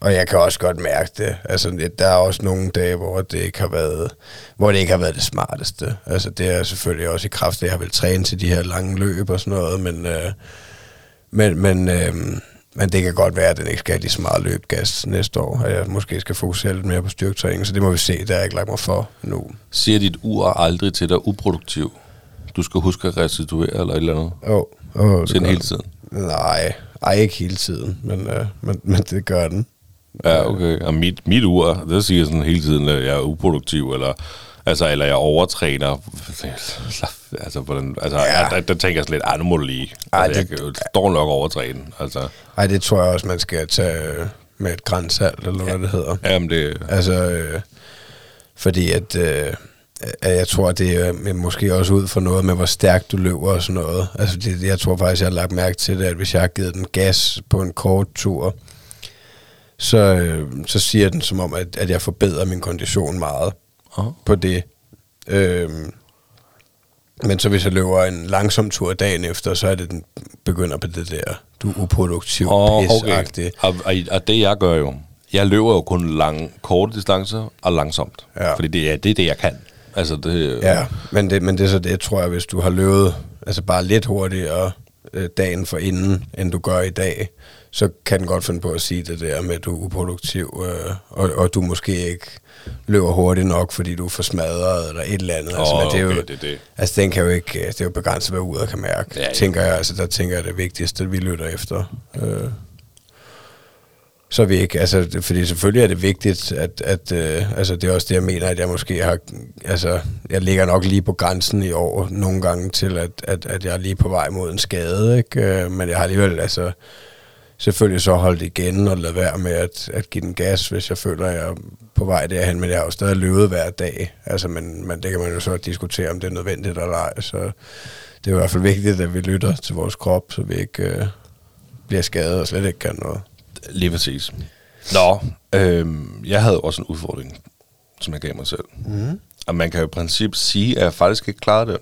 og jeg kan også godt mærke det, altså der er også nogle dage, hvor det ikke har været, hvor det ikke har været det smarteste, altså det er selvfølgelig også i kraft, at jeg har vel trænet til de her lange løb og sådan noget, men, øh, men, men, øh, Men det kan godt være, at den ikke skal have lige så meget løbgas næste år, og jeg måske skal fokusere lidt mere på styrketræning, så det må vi se, det har jeg ikke lagt mig for nu. Siger dit ur aldrig til dig uproduktiv? Du skal huske at restituere eller et eller andet? Jo. Oh, oh, til den hele tiden? Nej, ej, ikke hele tiden, men, øh, men, men det gør den. Ja, okay. Og mit, mit ur, det siger sådan hele tiden, at jeg er uproduktiv, eller... Altså, eller jeg overtræner. Altså, hvordan, altså ja. der, der tænker jeg slet, ah, nu må du lige. Ej, altså, det, jeg kan jo dårlig nok overtræne. Altså. Ej, det tror jeg også, man skal tage med et gran salt, eller ja. hvad det hedder. Jamen, det... Altså, øh, fordi at, øh, at jeg tror, det er måske også ud for noget med, hvor stærkt du løber og sådan noget. Altså, det, jeg tror faktisk, jeg har lagt mærke til det, at hvis jeg har givet den gas på en kort tur, så, øh, så siger den som om, at, at jeg forbedrer min kondition meget. På det. Øhm, men så hvis jeg løber en langsom tur dagen efter, så er det, den begynder på det der, du er uproduktiv, oh, pis-agtig. Okay. Og, og det jeg gør jo, jeg løber jo kun lang, korte distancer og langsomt. Ja. Fordi det er, det er det, jeg kan. Altså, det, ja, men det, men det er så det, tror jeg, hvis du har løbet altså bare lidt hurtigere øh, dagen for inden, end du gør i dag, så kan den godt finde på at sige det der med, at du er uproduktiv, øh, og, og du måske ikke løber hurtigt nok, fordi du er for smadret eller et eller andet. Oh, altså, men det er okay, jo, det, det. altså, den kan jo ikke, det er jo begrænset, hvad uret kan mærke. Ja, tænker jeg, altså, der tænker jeg, det vigtigste, vi lytter efter. Øh. Så vi ikke, altså, fordi selvfølgelig er det vigtigt, at, at øh, altså, det er også det, jeg mener, at jeg måske har, altså, jeg ligger nok lige på grænsen i år, nogle gange til, at, at, at jeg er lige på vej mod en skade, ikke? Men jeg har alligevel, altså, selvfølgelig så holdt igen og lade være med at, at give den gas, hvis jeg føler, at jeg er på vej derhen. Men jeg har jo stadig løbet hver dag. Altså, men, men det kan man jo så diskutere, om det er nødvendigt eller ej. Så det er i hvert fald vigtigt, at vi lytter til vores krop, så vi ikke øh, bliver skadet og slet ikke kan noget. Lige præcis. Nå, øh, jeg havde også en udfordring, som jeg gav mig selv. Mm. Og man kan jo i princippet sige, at jeg faktisk ikke klarede det.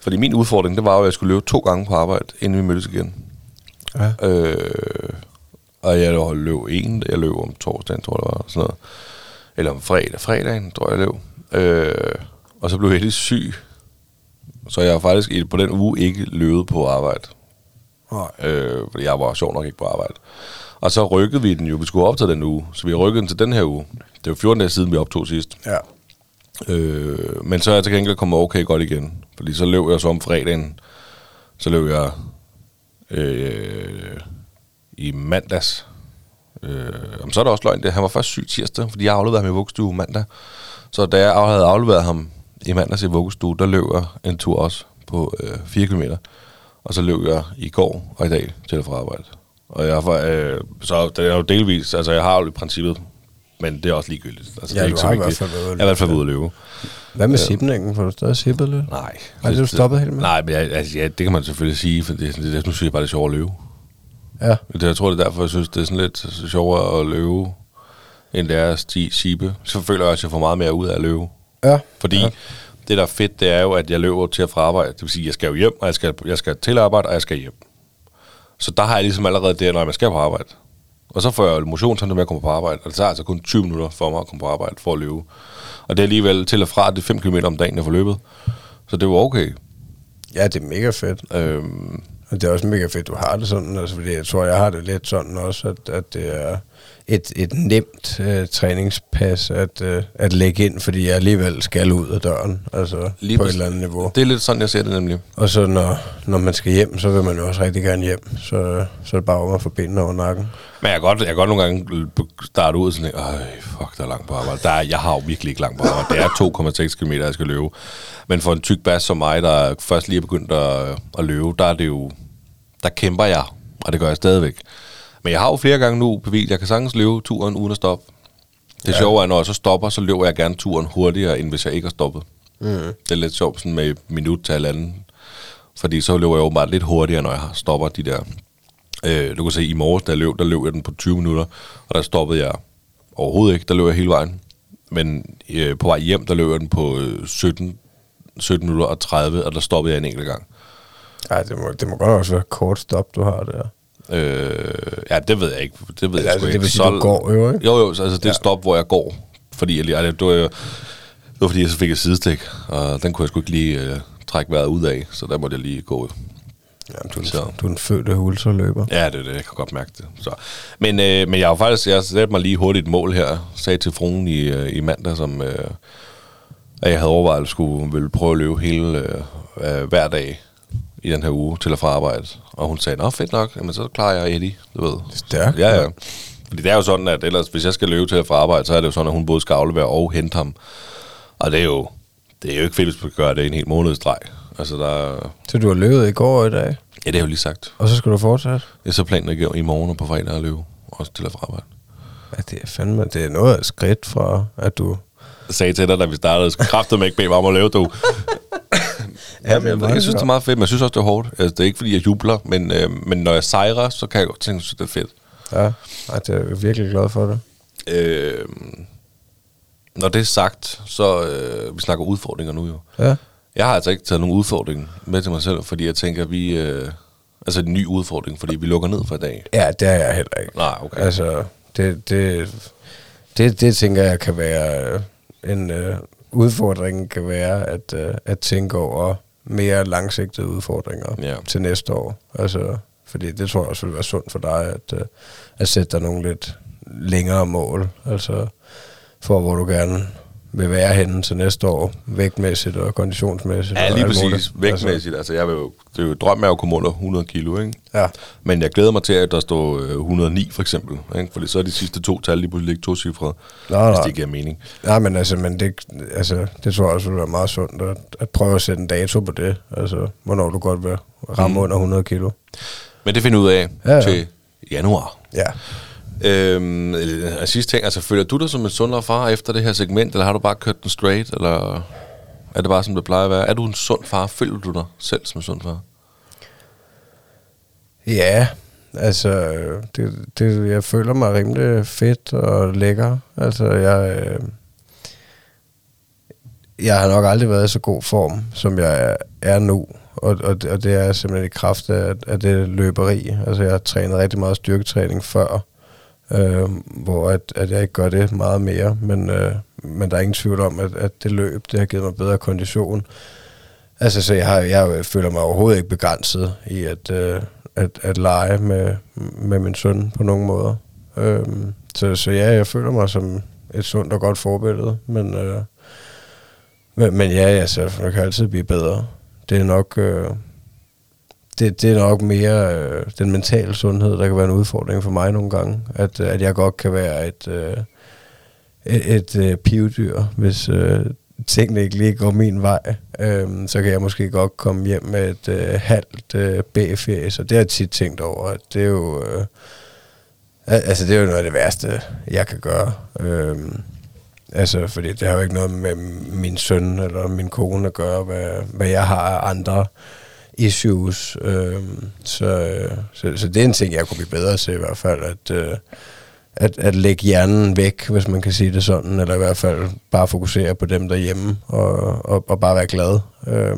Fordi min udfordring, det var jo, at jeg skulle løbe to gange på arbejde, inden vi mødtes igen. Ja. Øh, og jeg løb en, jeg løb om torsdagen, tror jeg det var, sådan noget. Eller om fredag, fredagen, tror jeg, jeg løb. Øh, og så blev jeg helt syg. Så jeg har faktisk på den uge ikke løbet på arbejde. Øh, fordi jeg var sjov nok ikke på arbejde. Og så rykkede vi den jo, vi skulle optage den uge, så vi rykkede den til den her uge. Det var fjorten dage siden, vi optog sidst. Ja. Øh, men så er jeg til gengæld kommet okay godt igen. Fordi så løb jeg så om fredagen, så løb jeg... Øh, i mandags. Øh, så er der også løgn det. Han var først syg tirsdag, fordi jeg afleverede ham i vuggestue mandag. Så da jeg havde afleveret ham i mandags i vuggestue, der løb jeg en tur også på øh, fire kilometer. Og så løb jeg i går og i dag til og fra arbejde. Og jeg var, øh, så det er jo delvis, altså jeg har jo i princippet, men det er også ligegyldigt. Altså, ja, det er ikke så vigtigt. Jeg har i hvert fald været ude at løbe. Hvad med sipningen? Får du stadig sippet løb? Nej. Har du stoppet helt med? Nej, men jeg, altså, ja, det kan man selvfølgelig sige, for det, det, nu synes jeg bare, det er sjovt at løbe. Ja. Det, jeg tror, det er derfor, jeg synes, det er sådan lidt sjovere at løbe, end det er at sippe. Så føler jeg også, at jeg får meget mere ud af at løbe. Ja. Fordi ja. Det, der er fedt, det er jo, at jeg løber til at fra arbejde. Det vil sige, at jeg skal jo hjem, og jeg skal, jeg skal til arbejde, og jeg skal hjem. Så der har jeg ligesom allerede det, når jeg skal på arbejde. Og så får jeg motion, så når jeg kommer på arbejde. Og det tager altså kun tyve minutter for mig at komme på arbejde for at løbe. Og det er alligevel til og fra, det er fem kilometer om dagen, jeg får løbet. Så det var okay. Ja, det er mega fedt. Øhm, og det er også mega fedt, du har det sådan, altså, fordi jeg tror, jeg har det lidt sådan også, at, at det er et, et nemt øh, træningspas at, øh, at lægge ind, fordi jeg alligevel skal ud af døren, altså lige på et eller andet niveau. Det er lidt sådan, jeg ser det nemlig. Og så når, når man skal hjem, så vil man jo også rigtig gerne hjem, så, så er det bare om at få benene over nakken. Men jeg kan godt, jeg kan godt nogle gange starte ud og sådan, ej, fuck, der er langt på arbejde. Der er, jeg har jo virkelig ikke langt på arbejde. Det er to komma seks kilometer, jeg skal løbe. Men for en tyk bas som mig, der først lige er begyndt at, at løbe, der er det jo, der kæmper jeg, og det gør jeg stadigvæk. Men jeg har jo flere gange nu bevist, jeg kan sagtens løbe turen uden at stoppe. Det sjove er, at når jeg så stopper, så løber jeg gerne turen hurtigere, end hvis jeg ikke har stoppet. Mm. Det er lidt sjovt sådan med minut til halvanden. Fordi så løber jeg åbenbart lidt hurtigere, når jeg stopper de der. Øh, du kan se, i morges, da jeg løb, der løb jeg den på tyve minutter, og der stoppede jeg overhovedet ikke. Der løb jeg hele vejen. Men øh, på vej hjem, der løb jeg den på sytten minutter og tredive, og der stoppede jeg en enkelt gang. Ej, det må, det må godt også være kort stop, du har der. Øh, ja, det ved jeg ikke. Det ved altså, jeg sgu det ikke. Det vil sige, du går jo, ikke? Jo, jo, altså det er ja. Stop, hvor jeg går. Fordi jeg, altså, det, var jo, det var fordi, jeg så fik et sidestik, og den kunne jeg sgu ikke lige øh, trække vejret ud af, så der måtte jeg lige gå. Jamen, du, så. Du er en fødte hulserløber. Ja, det er det. Jeg kan godt mærke det. Så. Men, øh, men jeg har faktisk jeg satte mig lige hurtigt et mål her. Sagde til fruen i, øh, i mandag, som, øh, at jeg havde overvejet, at skulle ville prøve at løbe hele øh, øh, hver dag i den her uge til at fra arbejde. Og hun sagde, nå fedt nok, jamen, så klarer jeg Eddie, du ved. Stærkt. Ja, ja. Fordi det er jo sådan, at ellers, hvis jeg skal løbe til at fra arbejde, så er det jo sådan, at hun både skal aflevere og hente ham. Og det er jo, det er jo ikke fedt, hvis man gør det en hel månedstreg. Altså, der... Så du har løbet i går og i dag? Ja, det har jeg jo lige sagt. Og så skal du fortsætte? Jeg så planer i morgen og på fredag at løbe, også til at fra arbejde. Ja, det er fandme, det er noget af skridt fra, at du... Jeg sagde til dig, da vi startede, skal kraftedeme ikke bede mig om at løbe, du... Ja, men jeg, jeg synes, det er meget fedt, men jeg synes også, det er hårdt. Altså, det er ikke, fordi jeg jubler, men, øh, men når jeg sejrer, så kan jeg godt tænke, at det er fedt. Ja, ej, det er jeg virkelig glad for det. Øh, når det er sagt, så øh, vi snakker udfordringer nu jo. Ja. Jeg har altså ikke taget nogen udfordring med til mig selv, fordi jeg tænker, at vi... Øh, altså en ny udfordring, fordi vi lukker ned for i dag. Ja, det er jeg heller ikke. Nej, okay. Altså, det, det, det, det tænker jeg kan være en... Øh, udfordringen kan være at, øh, at tænke over mere langsigtede udfordringer ja. Til næste år. Altså, fordi det tror jeg også vil være sundt for dig, at, øh, at sætte dig nogle lidt længere mål. Altså for, hvor du gerne vil være henne til næste år, vægtmæssigt og konditionsmæssigt. Ja, lige præcis. Vægtmæssigt. Altså, jeg vil jo, det er jo drømme af at komme under hundrede kilo, ikke? Ja. Men jeg glæder mig til, at der står et hundrede og ni, for eksempel. Ikke? Fordi så er de sidste to tal, de pludselig ikke tocifrede, hvis det giver mening. Nej, men altså, men det, altså, det tror jeg også vil være meget sundt, at, at prøve at sætte en dato på det. Altså, hvornår du godt vil ramme mm. under hundrede kilo. Men det finder ud af ja, ja. Til januar. Ja. Øhm, og sidste ting, altså føler du dig som en sundere far efter det her segment, eller har du bare kørt den straight, eller er det bare som det plejer at være? Er du en sund far? Føler du dig selv som en sund far? Ja, altså det, det, jeg føler mig rimelig fedt og lækker. Altså jeg jeg har nok aldrig været i så god form, som jeg er nu. Og, og, og det er simpelthen i kraft af, af det løberi. Altså jeg har trænet rigtig meget styrketræning før. Øh, hvor at, at jeg ikke gør det meget mere, men, øh, men der er ingen tvivl om, at, at det løb, det har givet mig bedre kondition. Altså, så jeg, har, jeg føler mig overhovedet ikke begrænset i at, øh, at, at lege med, med min søn på nogen måder. Øh, så, så ja, jeg føler mig som et sundt og godt forbillede, men, øh, men, men ja, altså, jeg kan altid blive bedre. Det er nok... Øh, Det, det er nok mere øh, den mentale sundhed, der kan være en udfordring for mig nogle gange. At, at jeg godt kan være et, øh, et, et øh, pivdyr, hvis øh, tingene ikke lige går min vej. Øh, så kan jeg måske godt komme hjem med et øh, halvt øh, B-fjæs, og det har jeg tit tænkt over. At det, er jo, øh, altså, det er jo noget af det værste, jeg kan gøre. Øh, altså, fordi det har jo ikke noget med min søn eller min kone at gøre, hvad, hvad jeg har af andre issues, øh, så, så, så det er en ting, jeg kunne blive bedre til i hvert fald, at, øh, at, at lægge hjernen væk, hvis man kan sige det sådan, eller i hvert fald bare fokusere på dem derhjemme, og, og, og bare være glad. Øh,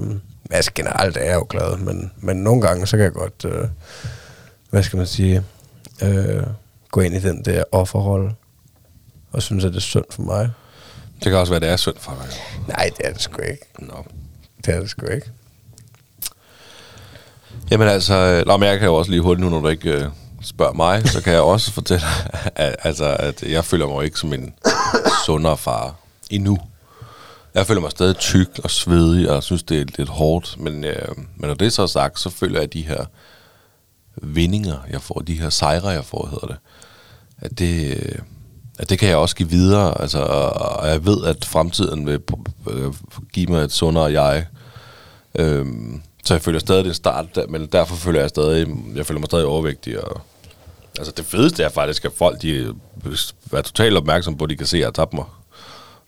altså generelt er jeg jo glad, men, men nogle gange, så kan jeg godt, øh, hvad skal man sige, øh, gå ind i den der offerrolle, og synes, at det er synd for mig. Det kan også være, det er synd for dig. Nej, det er det sgu ikke. No. Det er det sgu ikke. Jamen altså, nå, men jeg kan jo også lige hurtigt nu, når du ikke øh, spørger mig, så kan jeg også fortælle, at, altså, at jeg føler mig ikke som en sundere far endnu. Jeg føler mig stadig tyk og svedig, og jeg synes, det er lidt hårdt. Men, øh, men når det er så sagt, så føler jeg, at de her vindinger, jeg får, de her sejre, jeg får, hedder det, at det, at det kan jeg også give videre. Altså, og jeg ved, at fremtiden vil give mig et sundere jeg. Øhm, så jeg føler stadig, det er start, men derfor føler jeg stadig, jeg føler mig stadig overvægtig. Og, altså det fedeste er faktisk, at folk de er totalt opmærksomme på, at de kan se, at jeg tabte mig.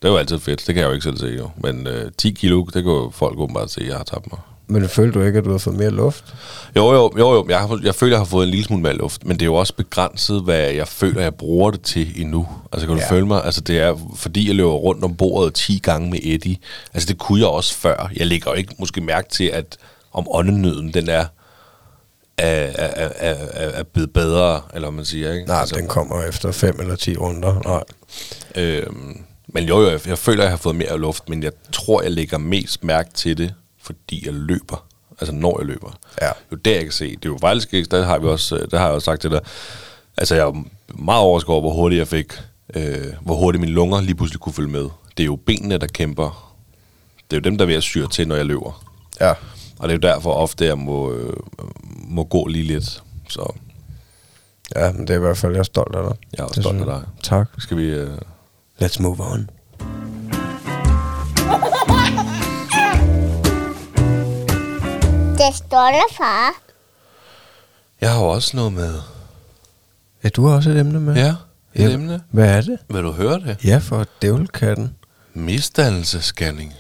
Det er jo altid fedt, det kan jeg jo ikke selv se jo. Men øh, ti kilo, det kan jo folk åbenbart se, at jeg har tabt mig. Men føler du ikke, at du har fået mere luft? Jo, jo, jo, jo. Jeg, har, jeg føler, jeg har fået en lille smule mere luft. Men det er jo også begrænset, hvad jeg føler, jeg bruger det til endnu. Altså kan ja. du føle mig? Altså det er, fordi jeg løber rundt om bordet ti gange med Eddie. Altså det kunne jeg også før. Jeg lægger jo ikke måske mærke til, at om åndenøden, den er, er, er, er, er blevet bedre, eller man siger, ikke? Nej, altså, den kommer efter fem eller ti runder. Nej. Øhm, men jo, jo, jeg føler, jeg har fået mere luft, men jeg tror, jeg lægger mest mærke til det, fordi jeg løber. Altså, når jeg løber. Ja. Jo, det jeg kan se. Det er jo faktisk, der har vi også, der har jeg også sagt til dig. Altså, jeg er meget overrasket over, hvor hurtigt jeg fik, øh, hvor hurtigt mine lunger lige pludselig kunne følge med. Det er jo benene, der kæmper. Det er jo dem, der vil jeg syre til, når jeg løber. Ja. Og det er jo derfor ofte, jeg må, øh, må gå lige lidt. Så. Ja, men det er i hvert fald, jeg er stolt af dig. Jeg er også stolt af dig. Tak. Skal vi... Øh, Let's move on. Den stolte far. Jeg har også noget med. Ja, du har også et emne med. Ja, et ja. emne. Hvad er det? Vil du høre det? Ja, for dævelkatten. Misdannelsesscanning.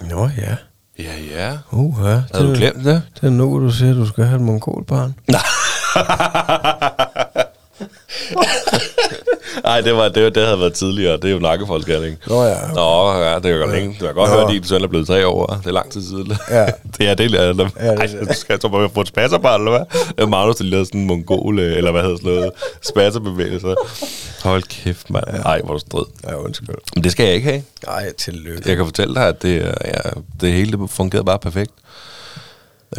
Nå ja. Ja, ja. Uha. Har det, du glemt det? Det er nu, du siger, du skal have et mongolbarn. Nej. Nej, det var det, det havde været tidligere. Det er jo nakkefoldsscanning. Nå ja. Okay. Nå ja, det er jo godt længe. Du har godt Nå. hørt, at din søn er blevet tre år. Det er lang tid siden. Ja. Det er det, eller ja, nej, du skal så bare få et spasserbarn, eller hvad? Magnus, der lavede sådan en mongole, eller hvad hedder sådan noget, spasserbevægelser. Hold kæft, mand. Nej, hvor du strid. Ja, undskyld. Men det skal jeg ikke have. Nej, tillykke. Jeg kan fortælle dig, at det, ja, det hele det fungerede bare perfekt.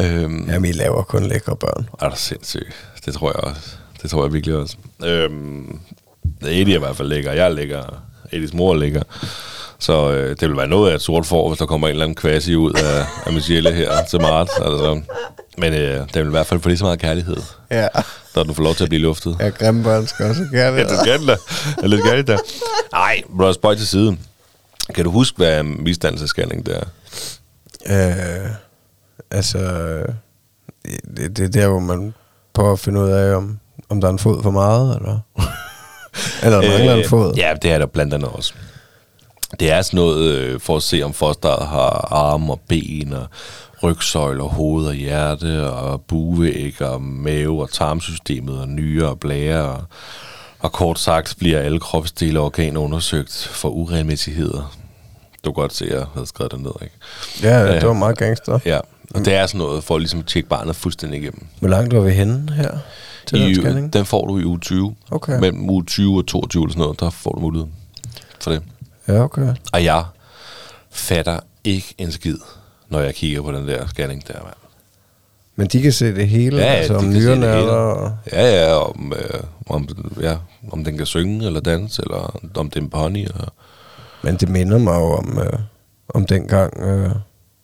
Øhm, Jamen, I laver kun lækre børn. Er det sindssygt. Det tror jeg også. Det tror jeg virkelig også. Øhm, Eddie er i hvert fald lækker, jeg er lækker, Eddies mor er lækker. Så øh, det vil være noget af et sort får, hvis der kommer en eller anden kvasi ud af, af Michelle her til marts. Altså. Men øh, det vil i hvert fald få lige så meget kærlighed, ja. Da du får lov til at blive luftet. Ja, grimme børn skal også gerne. Ja, det skal det da. Jeg er lidt gærligt da. Ej, blå spøj til siden. Kan du huske, hvad misdannelsesscanning det er? Øh, altså, det, det er der, hvor man prøver at finde ud af, om, om der er en fod for meget, eller... Eller der mangler øh, en fod? Ja, det er der blandt andet også. Det er sådan noget øh, for at se, om fosteret har arme og ben og rygsøjler, hoved og hjerte og bugeæg og mave og tarmsystemet og nyrer og blære. Og, og kort sagt bliver alle kropsdele og organer undersøgt for uregelmæssigheder. Du kan godt se, at jeg havde skrevet det ned, ikke? Ja, det øh, var meget gangster. Ja, og det er sådan noget for ligesom at tjekke barnet fuldstændig igennem. Hvor langt var vi henne her? I, den, den får du i uge tyve. Okay. Mellem uge tyve og toogtyve eller sådan noget, der får du mulighed for det. Ja, okay. Og jeg fatter ikke en skid, når jeg kigger på den der scanning der, mand. Men de kan se det hele? Ja, altså, om nyrerne eller... Ja, ja, om, øh, om, ja, om den kan synge eller danse, eller om det er en pony. Eller... Men det minder mig jo om, øh, om dengang... Øh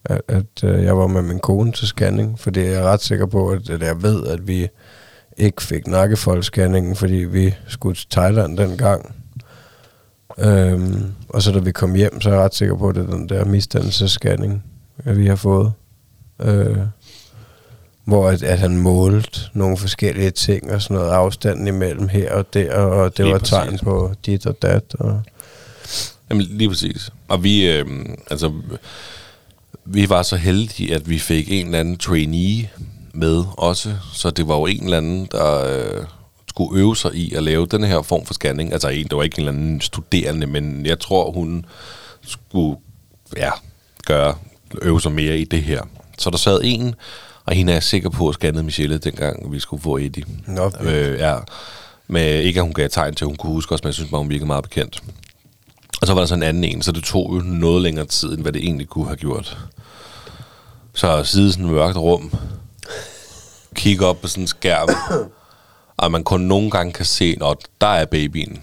At, at øh, jeg var med min kone til scanning, fordi jeg er ret sikker på, at, at jeg ved, at vi ikke fik nakkefoldsscanningen, fordi vi skulle til Thailand dengang. Øhm, og så da vi kom hjem, så er jeg ret sikker på, at det er den der misdannelsesscanning, vi har fået. Øh, hvor at, at han målte nogle forskellige ting og sådan noget, afstanden imellem her og der, og det lige var præcis. Tegn på dit og dat. Og jamen lige præcis. Og vi, øh, altså... Vi var så heldige, at vi fik en eller anden trainee med også, så det var jo en eller anden, der øh, skulle øve sig i at lave den her form for scanning. Altså en, der var ikke en eller anden studerende, men jeg tror, hun skulle ja, gøre, øve sig mere i det her. Så der sad en, og hende er jeg sikker på, at scannede Michelle dengang, vi skulle få Eddie. Nå, ja. Øh, ja. Men ikke, at hun gav tegn til, hun kunne huske også, men jeg synes bare, hun virkede meget bekendt. Og så var der så en anden en, så det tog jo noget længere tid, end hvad det egentlig kunne have gjort. Så sidde i sådan et mørkt rum kigger op på sådan en skærm, og man kun nogle gange kan se, når der er babyen,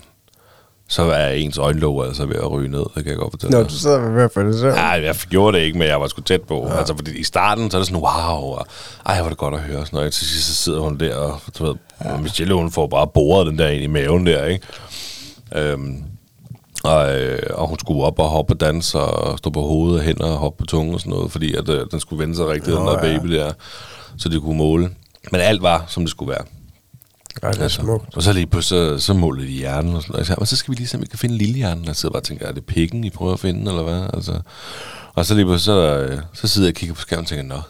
så er ens øjenlåg altså ved at ryge ned, det kan jeg godt fortælle. Nå, du sidder med at følge det selv. Nej, jeg gjorde det ikke, men jeg var sgu tæt på. Ja. Altså, fordi i starten, så er det sådan, wow, og ej, var det godt at høre sådan noget. Til sidst, så sidder hun der, og du ved, ja. Michelle, hun får bare boret den der ind i maven der, ikke? Øhm, og, og hun skulle op og hoppe og danse, og stå på hovedet og hænder og hoppe på tungen og sådan noget, fordi at, øh, den skulle vende sig rigtig, den der baby der, så de kunne måle. Men alt var, som det skulle være. Ej, det er altså smukt. Og så lige på, så, så målede de hjernen og sådan noget. Og så skal vi lige se, om vi kan finde lillehjernen. Og så sidder bare og tænker, er det pikken, I prøver at finde, eller hvad? Altså. Og så lige på, så, så sidder jeg og kigger på skærmen og tænker, nå,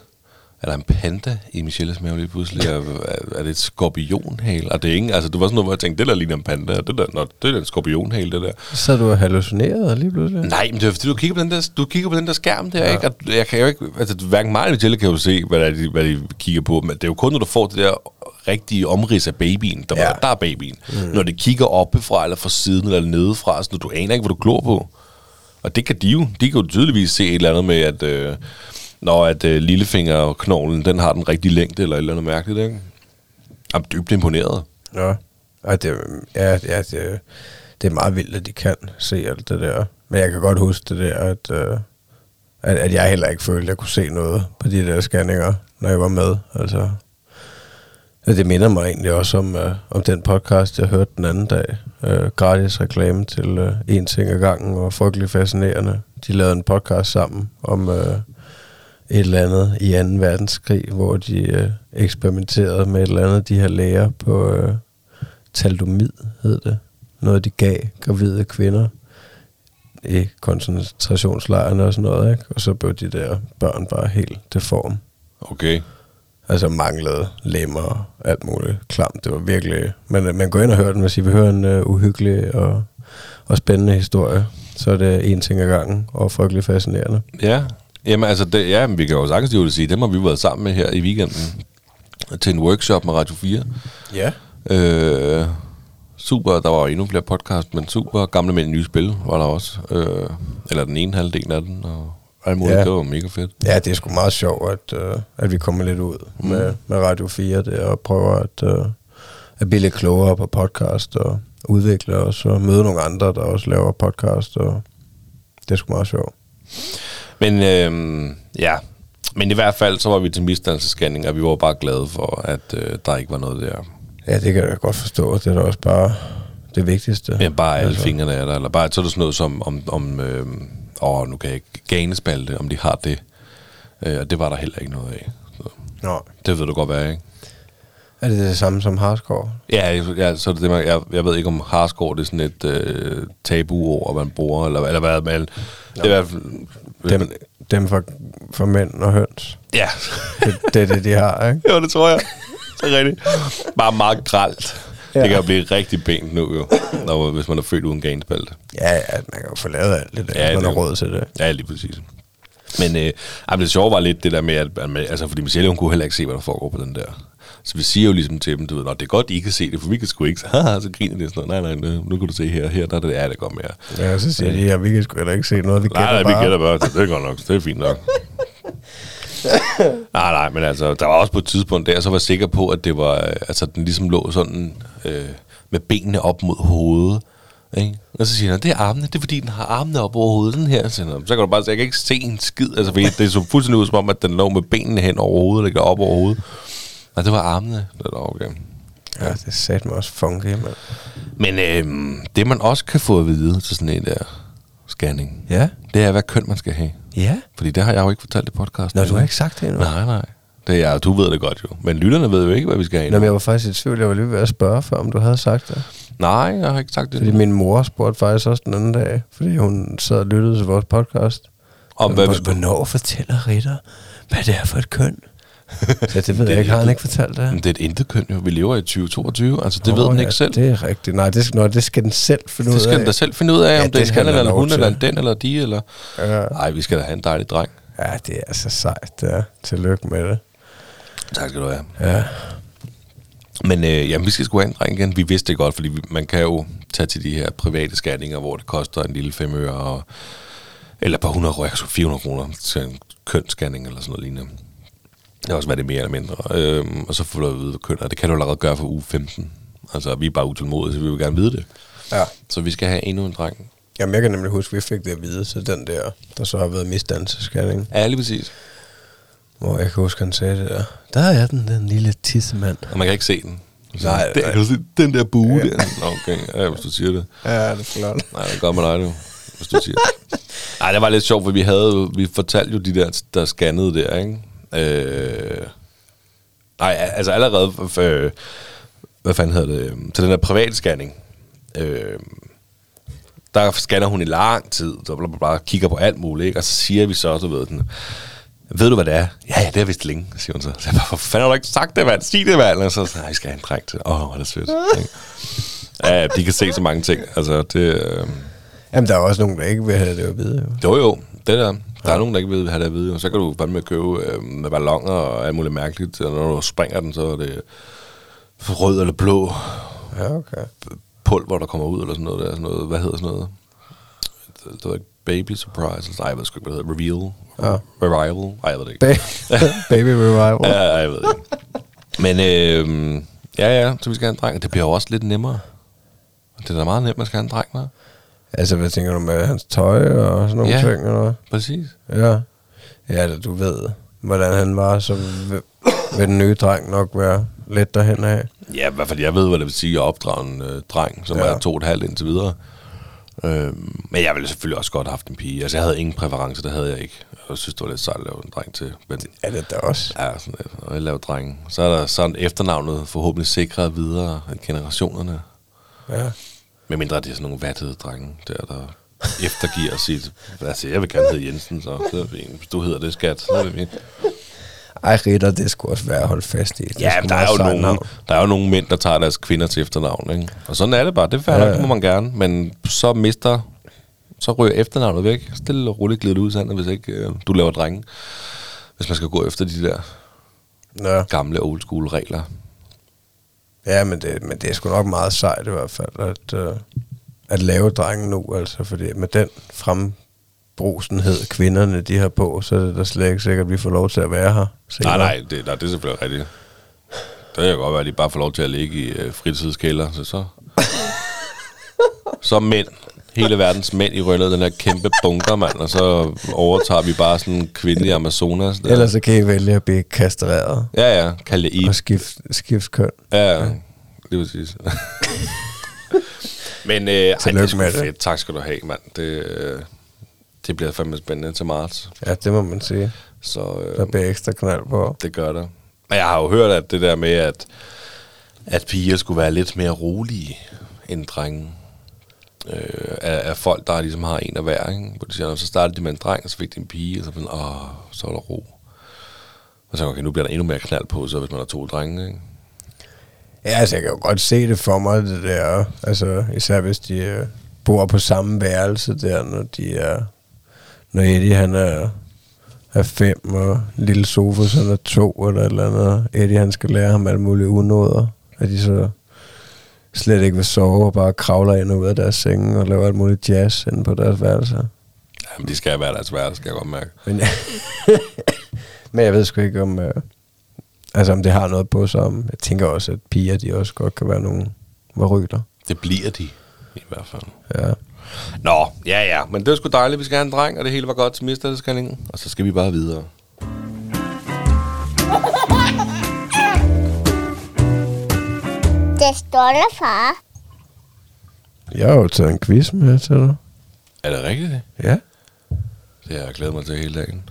er der en panda i Michelles mave lige pludselig? Er, er, er det et skorpionhale? Og det er ingen, altså det var sådan noget, hvor jeg tænkte, det der ligner en panda. Det der, nå, det er en skorpionhale, det der. Så du er hallucineret lige pludselig? Nej, men det er fordi, du kigger på den der, du kigger på den der skærm der, ja. Ikke? Og jeg kan jo ikke, altså hverken mig eller Michelle kan jo se, hvad, er de, hvad de kigger på. Men det er jo kun, når du får det der rigtige omrids af babyen, der, ja. Der er babyen. Mm. Når det kigger oppefra, eller fra siden, eller nedefra, så du aner ikke, hvad du glor på. Og det kan de jo. De kan jo tydeligvis se et eller andet med, at... Øh, Når at øh, lillefingerknoglen, den har den rigtige længde, eller et eller andet mærkeligt, ikke? Jeg er dybt imponeret. Ja, og det, ja, ja det, det er meget vildt, at de kan se alt det der. Men jeg kan godt huske det der, at, øh, at, at jeg heller ikke følte, at jeg kunne se noget på de der scanninger, når jeg var med. Altså, det minder mig egentlig også om, øh, om den podcast, jeg hørte den anden dag. Øh, gratis reklame til øh, en ting ad gangen, og frygtelig fascinerende. De lavede en podcast sammen om... Øh, et eller andet i anden verdenskrig, hvor de øh, eksperimenterede med et eller andet, de her læger på øh, thalidomid, hed det. Noget, de gav gravide kvinder i koncentrationslejrene og sådan noget, ikke? Og så blev de der børn bare helt deform. Okay. Altså manglede lemmer og alt muligt. Klamt, det var virkelig... Men man går ind og hører den, hvis I vil høre en øh, uhyggelig og, og spændende historie, så er det en ting ad gangen, og frygtelig fascinerende. Ja. Jamen altså, det, ja, vi kan jo sagtens jo sige, dem har vi været sammen med her i weekenden til en workshop med Radio fire. Ja. Øh, super, der var endnu flere podcast, men super. Gamle Mænd i Nye Spil var der også. Øh, eller den ene halvdel af den, og alt muligt, ja. Det var mega fedt. Ja, det er sgu meget sjovt, at, øh, at vi kommer lidt ud mm. med, med Radio fire der, og prøver at, øh, at blive lidt klogere på podcast, og udvikle os, og møde nogle andre, der også laver podcast, og det er sgu meget sjovt. Men øhm, ja, men i hvert fald så var vi til misdannelsesscanning, og vi var bare glade for, at øh, der ikke var noget der. Ja, det kan jeg godt forstå. Det er da også bare det vigtigste. Ja, bare alle altså. Fingrene er der, eller bare så er der sådan noget som om, om øh, åh, nu kan jeg ikke ganespalte, om de har det. Øh, og det var der heller ikke noget af. Så. Nå. Det ved du godt være, ikke? Er det det samme som harskår? Ja, ja, så er det det, man, jeg, jeg ved ikke, om harskår det er sådan et øh, tabuord, man bruger, eller, eller hvad man... Det er i hvert fald... Dem, dem for, for mænd og høns. Ja. Det, det er det, de har, ikke? Jo, det tror jeg. Det er rigtigt. Bare meget gralt. Ja. Det kan jo blive rigtig pænt nu, jo. Når, hvis man er født uden ganspalte. Ja, ja, man kan jo få lavet alt det der, ja, man har råd til det. Ja, lige præcis. Men øh, altså, det sjove var lidt det der med, at altså, fordi Michelle, hun kunne heller ikke se, hvad der foregår på den der. Så vi siger jo ligesom til dem, du ved, nå, det er godt, I kan se det, for vi kan sgu ikke. Haha, så griner de sådan noget. Nej, nej, nu kan du se her, her, der er det, er det godt mere. Ja, så siger de, ja, vi kan sgu heller ikke se noget, vi gætter bare. Nej, nej, vi gætter bare, det er godt nok, det er fint nok. Nej, nej, men altså, der var også på et tidspunkt der, så var jeg sikker på, at det var, altså, den ligesom lå sådan øh, med benene op mod hovedet. Ikke? Og så siger han, det er armene, det er fordi den har armene op over hovedet, den her. Så kan du bare sige, jeg kan ikke se en skid, altså, fordi det er så fuldstændig ud som om, at den lå med benene hen over hovedet, ligger op over hovedet. Nej, det var armene, der var okay. Ja, det satte mig også funky, mand. Men øhm, det, man også kan få at vide til sådan en der scanning, ja. Det er, hvad køn man skal have. Ja. Fordi det har jeg jo ikke fortalt i podcasten. Nå, du har ikke sagt det endnu. Nej, nej. Det er, du ved det godt jo. Men lytterne ved jo ikke, hvad vi skal have. Nå, men jeg var faktisk i tvivl. Jeg var lige ved at spørge før, om du havde sagt det. Nej, jeg har ikke sagt det. Fordi min mor spurgte faktisk også den anden dag, fordi hun sad og lyttede til vores podcast. Om hvad vi skulle... Hvornår fortæller Ritter, hvad det er for et køn? Ja, det ved det jeg ikke, har han ikke fortalt det. Det er et intet-køn, jo. Vi lever i tyve toogtyve, altså det oh, ved den ja, ikke selv. Det er rigtigt. Nej, det skal, nej, det skal den selv finde ud af. Det skal af. Den da selv finde ud af, ja, om det er han eller hun, eller den, eller de, eller... Nej, ja. Vi skal da have en dejlig dreng. Ja, det er altså sejt, det er. Tillykke med det. Tak skal du have. Ja. Men øh, jamen, vi skal sgu have en dreng igen. Vi vidste det godt, fordi vi, man kan jo tage til de her private scanninger, hvor det koster en lille fem øre, og, eller et par hundrede, fire hundrede kroner til en kønsscanning, eller sådan noget lignende. Det har også været det mere eller mindre. Øhm, og så får du at vide, kønner. Det kan du allerede gøre for uge femten. Altså, vi er bare utålmodige, så vi vil gerne vide det. Ja. Så vi skal have endnu en dreng. Jamen, jeg kan nemlig huske, vi fik det at vide, så den der, der så har været misdannelsesscanning. Ja, lige præcis. Hvor jeg kan huske, han sagde det der. Der er den, den lille tissemand. Og man kan ikke se den. Så nej, den, nej. Den der bue, ja. Der. Okay, ja, hvis du siger det. Ja, det er flot. Nej, det er godt med dig, du. Hvis du siger det. Ej, det var lidt sjovt, for vi havde, vi fortalte jo de der, der scannede der, ikke? Øh, nej, altså allerede øh, hvad fanden hedder det, til den der privatscanning, øh, der scanner hun i lang tid, så blablabla, kigger på alt muligt, ikke? Og så siger vi så, du ved den, ved du hvad det er? Ja, det har vist længe, siger hun så. Så jeg bare, for fanden har du ikke sagt det, mand? Sig det, mand. Og så siger jeg, skal have en dræk til. Åh, oh, det er sødt. Ja, de kan se så mange ting. Altså, det øh. Jamen, der er også nogen, der ikke vil have det at vide. Jo, jo, det der. Der er nogen, der ikke vil have det at vide, og så kan du fandme købe øh, med balloner og alt muligt mærkeligt, og når du springer den, så er det rød eller blå, ja, okay. Pulver, der kommer ud, eller sådan noget, der, sådan noget. Hvad hedder sådan noget? Det var ikke Baby Surprise, eller nej, jeg ved sgu ikke, hvad det hedder, Reveal, ja. Revival, nej, jeg ved det ikke. Ba- baby Revival. Ja, jeg ved det ikke. Men øh, ja, ja, så vi skal have en dreng, det bliver også lidt nemmere. Det er da meget nemt, at man skal have en dreng med. Altså, hvad tænker du med hans tøj og sådan nogle ja, ting? Eller? Præcis. Ja, ja, du ved, hvordan han var, så vil, vil den nye dreng nok være lidt derhen af. Ja, i hvert fald, jeg ved, hvad det vil sige at opdrage en øh, dreng, som ja. Er to og et halvt indtil videre. Øhm, men jeg ville selvfølgelig også godt have haft en pige. Altså, jeg havde ingen præference, det havde jeg ikke. Jeg synes, det var lidt sejt at lave en dreng til. Men, er det da også? Ja, sådan at jeg lavede drengen. Så er der sådan efternavnet forhåbentlig sikret videre af generationerne. Ja. Men mindre, det er sådan nogle vattede drenge, der, der eftergiver sit... Altså, jeg vil gerne hedde Jensen, så det er fint. Hvis du hedder det, skat, så er det fint. Ej, Ritter, det skulle også være at holde fast i. Det ja, der er, jo nogen, der er jo nogle mænd, der tager deres kvinder til efternavn, ikke? Og sådan er det bare. Det, færdigt, ja, ja. Det må man gerne. Men så mister... Så ryger efternavnet væk. Stille og roligt glider ud, Sander, hvis ikke øh, du laver drenge. Hvis man skal gå efter de der ja. Gamle old school regler. Ja, men det, men det er sgu nok meget sejt i hvert fald, at, øh, at lave drengen nu, altså, fordi med den frembrusenhed, kvinderne de har på, så er det da slet ikke sikkert, at vi får lov til at være her. Senere. Nej, nej, det, nej, det er selvfølgelig rigtigt. Det kan godt være, at de bare får lov til at ligge i øh, fritidskælder, så så. Så mænd, hele verdens mænd i rønnet, den her kæmpe bunker, mand, og så overtager vi bare sådan en kvinde i Amazonas. Der. Ellers så kan I vælge at blive kastreret. Ja, ja, kald det I. Og skift, skift køn. Ja, ja, det var sidst. Men øh, ej, det er sgu fedt. Tak skal du have, mand. Det, øh, det bliver fandme spændende til marts. Ja, det må man sige. Så, øh, der bliver ekstra knald på. Det gør der. Men jeg har jo hørt, at det der med, at, at piger skulle være lidt mere rolige end drenge. Øh, af, af folk, der ligesom har en at være, ikke? Hvor de siger, så startede de med en dreng, og så fik de en pige, og så sådan, åh, så er der ro. Og så okay, nu bliver der endnu mere knald på, så hvis man har to drenge, ikke? Ja, altså, jeg kan jo godt se det for mig, det der, altså, især hvis de øh, bor på samme værelse der, når de er, når Eddie, han er, er fem, og lille sofa, så er to, eller et eller andet, Eddie, han skal lære ham alle mulige unåder, at de så slet ikke vil sove og bare kravler ind og ud af deres senge og laver alt muligt jazz inde på deres værelser. Jamen, de skal være deres værelser, skal jeg godt mærke. Men, men jeg ved sgu ikke, om, øh, altså, om det har noget på sig. Om, jeg tænker også, at piger, de også godt kan være nogle rygter. Det bliver de, i hvert fald. Ja. Nå, ja, ja. Men det er sgu dejligt, vi skal have en dreng, og det hele var godt til misterskanningen. Og så skal vi bare videre. Den stolte far. Jeg har jo taget en quiz med til dig. Er det rigtigt det? Ja. Det har jeg glædet mig til hele dagen.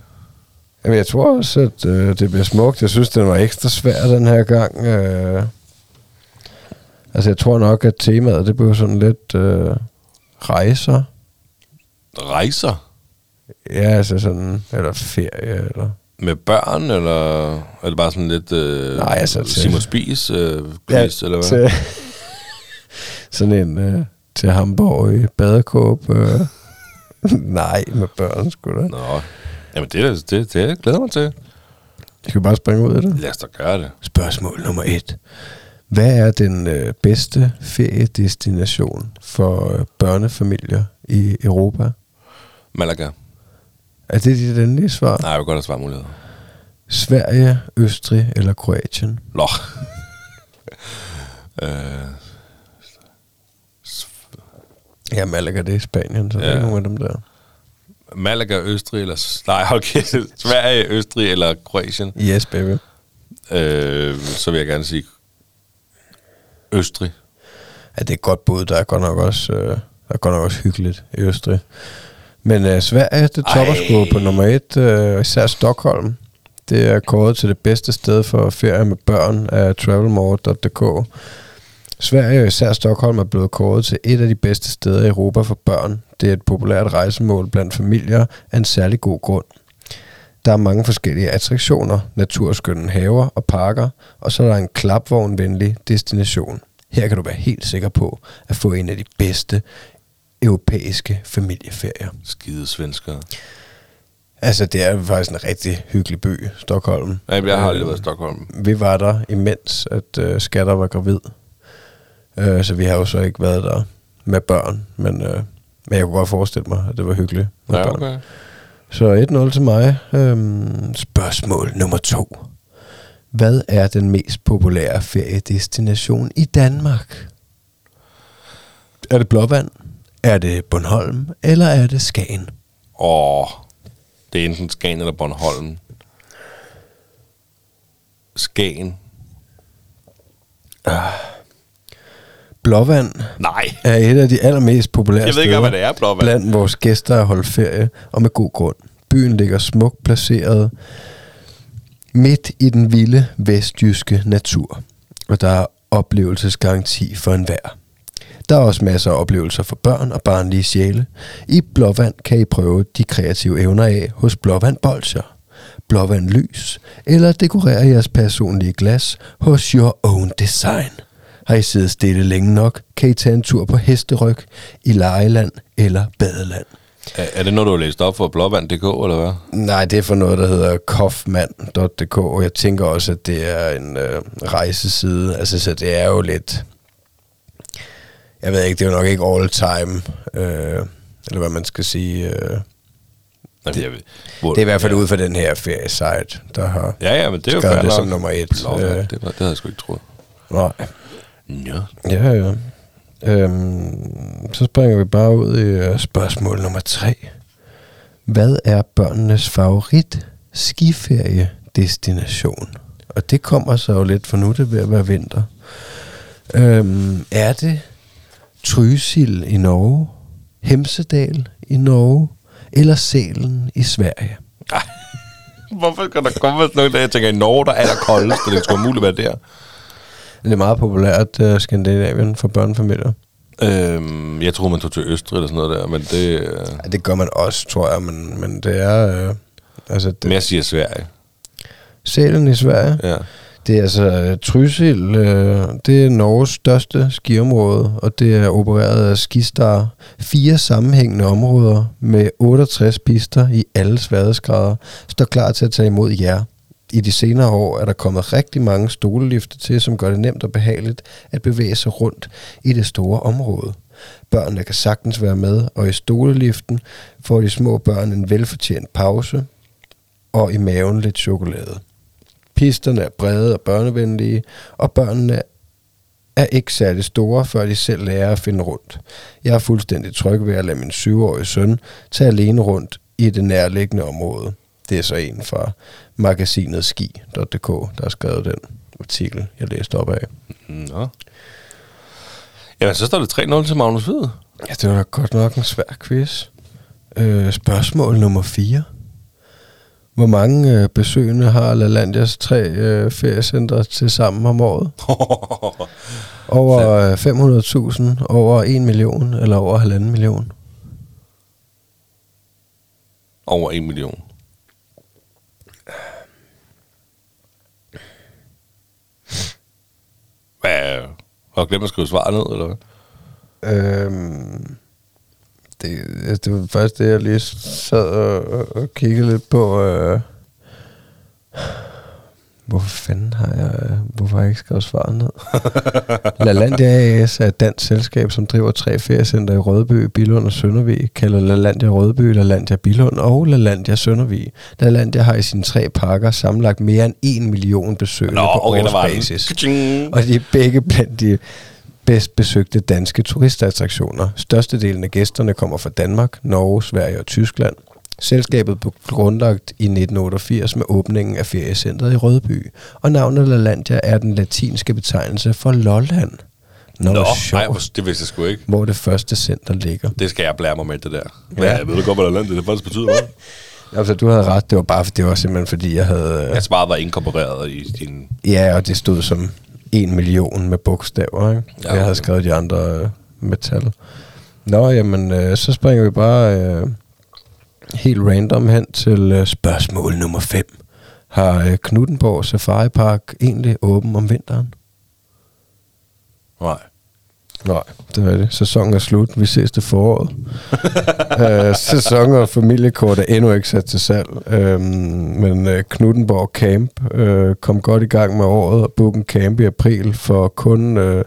Jamen, jeg tror også, at øh, det bliver smukt. Jeg synes, den var ekstra svær den her gang. Øh, altså, jeg tror nok, at temaet, det blev sådan lidt øh, rejser. Rejser? Ja, altså sådan, eller ferie, eller... Med børn, eller er det bare sådan lidt øh, nej, altså, Simon Spies øh, quiz, ja, eller hvad? Til, sådan en øh, til Hamburg i badekåb. Øh. Nej, med børn, sgu da. Nå, jamen det, det, det jeg glæder mig til. Skal vi bare springe ud af det? Lad os da gøre det. Spørgsmål nummer et. Hvad er den øh, bedste feriedestination for øh, børnefamilier i Europa? Malaga. Er det dit endelige svar? Nej, jeg vil godt have svarmuligheder. Sverige, Østrig eller Kroatien? Nå. øh. Ja, Malaga, det er Spanien, så ja. Det er ikke nogen af dem der. Malaga, Østrig eller... Nej, hold kæft. Sverige, Østrig eller Kroatien? Yes, baby. Øh, så vil jeg gerne sige Østrig. Ja, det er godt bud. Der er godt nok også, øh, der er godt nok også hyggeligt i Østrig. Men øh, Sverige, det topper sgu på nummer et. Øh, især Stockholm. Det er kåret til det bedste sted for ferie med børn af travelmore punktum d k. Sverige og især Stockholm er blevet kåret til et af de bedste steder i Europa for børn. Det er et populært rejsemål blandt familier af en særlig god grund. Der er mange forskellige attraktioner, naturskønne haver og parker, og så er der en klapvognvenlig destination. Her kan du være helt sikker på at få en af de bedste europæiske familieferier. Skide svenskere. Altså, det er faktisk en rigtig hyggelig by, Stockholm. Ja, jeg har aldrig været i Stockholm. Vi var der, imens at øh, Skatter var gravid. Øh, så vi har jo så ikke været der med børn, men, øh, men jeg kunne godt forestille mig, at det var hyggeligt med ja, okay. børn. Så et nul til mig. Øhm, spørgsmål nummer to. Hvad er den mest populære feriedestination i Danmark? Er det Blåvand? Er det Bornholm? Eller er det Skagen? Åh, oh, det er enten Skagen eller Bornholm. Skagen. Ah. Blåvand Nej. er et af de allermest populære jeg steder ved ikke, hvad det er, Blåvand. Blandt vores gæster at holde ferie, og med god grund. Byen ligger smukt placeret midt i den vilde vestjyske natur, og der er oplevelsesgaranti for enhver. Der er også masser af oplevelser for børn og barnlige sjæle. I Blåvand kan I prøve de kreative evner af hos Blåvand Bolcher, Blåvand Lys, eller dekorere jeres personlige glas hos Your Own Design. Har I siddet stille længe nok, kan I tage en tur på hesteryg i Lejeland eller Badeland. Er, er det noget, du har læst op for blåvand punktum d k, eller hvad? Nej, det er for noget, der hedder kofmand punktum d k, og jeg tænker også, at det er en øh, rejseside. Altså, så det er jo lidt... Jeg ved ikke, det er jo nok ikke all time, øh, eller hvad man skal sige... Øh, det, det er i hvert fald ja. Ud fra den her feriesite, der har ja, ja, men det er jo skrevet det som nummer et. Blåvand, øh, det, var, det havde jeg sgu ikke troet. Nej. Ja. Ja, ja. Øhm, så springer vi bare ud i uh, spørgsmål nummer tre. Hvad er børnenes favorit skiferiedestination? Og det kommer så jo lidt for nu, det ved at være vinter. Øhm, er det Trysil i Norge, Hemsedal i Norge eller Sælen i Sverige? Ej, hvorfor kan der komme sådan noget, der jeg tænker i Norge, der er der koldest, for det skulle muligt være der. Det er meget populært, uh, Skandinavien, for børnefamilier. Øhm, jeg tror, man tog til Østrig eller sådan noget der, men det... Uh... Ja, det gør man også, tror jeg, men, men det er... Uh, altså det... Men jeg siger Sverige. Sælen i Sverige? Ja. Det er altså uh, Trysil. Uh, det er Norges største skiområde, og det er opereret af Skistar. Fire sammenhængende områder med otteogtres pister i alle sværhedsgrader står klar til at tage imod jer. I de senere år er der kommet rigtig mange stolelifter til, som gør det nemt og behageligt at bevæge sig rundt i det store område. Børnene kan sagtens være med, og i stoleliften får de små børn en velfortjent pause og i maven lidt chokolade. Pisterne er brede og børnevenlige, og børnene er ikke særlig store, før de selv lærer at finde rundt. Jeg er fuldstændig tryg ved at lade min syvårige søn tage alene rundt i det nærliggende område. Det er så en fra magasinet ski punktum d k, der har skrevet den artikel, jeg læste op af. Nå. Jamen, så står det tre nul til Magnus Hvid. Ja, det var da godt nok en svær quiz. Øh, spørgsmål nummer fire. Hvor mange øh, besøgende har Lalandias tre øh, feriecentre til sammen om året? Over øh, fem hundrede tusind, over en million eller over halvanden million? Over en million. Hvad? Har du glemt at skrive svaret ned, eller hvad? Øhm, det, det var faktisk det, jeg lige sad og, og kiggede lidt på. Øh, Hvorfor fanden har jeg, hvorfor har jeg ikke skrevet svaret ned? Lalandia A S er et dansk selskab, som driver tre feriecenter i Rødby, Bilund og Søndervig, kaldet Lalandia Rødby, Lalandia Bilund og Lalandia Søndervig. Lalandia har i sine tre parker sammenlagt mere end en million besøgende på okay, årsbasis. Og de er begge blandt de bedst besøgte danske turistattraktioner. Størstedelen af gæsterne kommer fra Danmark, Norge, Sverige og Tyskland. Selskabet blev grundlagt i nitten otteogfirs med åbningen af feriecentret i Rødby, og navnet Lalandia er den latinske betegnelse for Lolland. Nå, Nå nej, det vidste jeg sgu ikke. Hvor det første center ligger. Det skal jeg blære mig med, det der. Ja. Ja, jeg ved du godt, hvad Lalandia det faktisk betyder, hvad? Altså, du havde ret. Det var bare, det var simpelthen fordi, jeg havde... Jeg svaret var inkorporeret i din... Ja, og det stod som en million med bogstaver, ikke? Ja, okay. Jeg havde skrevet de andre med tal. Nå, jamen, øh, så springer vi bare... Øh, helt random hen til øh, spørgsmål nummer fem. Har øh, Knuthenborg Safari Park egentlig åben om vinteren? Nej. Nej, det er det. Sæsonen er slut. Vi ses det foråret. øh, sæsonen og familiekort er endnu ikke sat til salg. Øh, men øh, Knuthenborg Camp øh, kom godt i gang med året og bookede en camp i april for kun øh,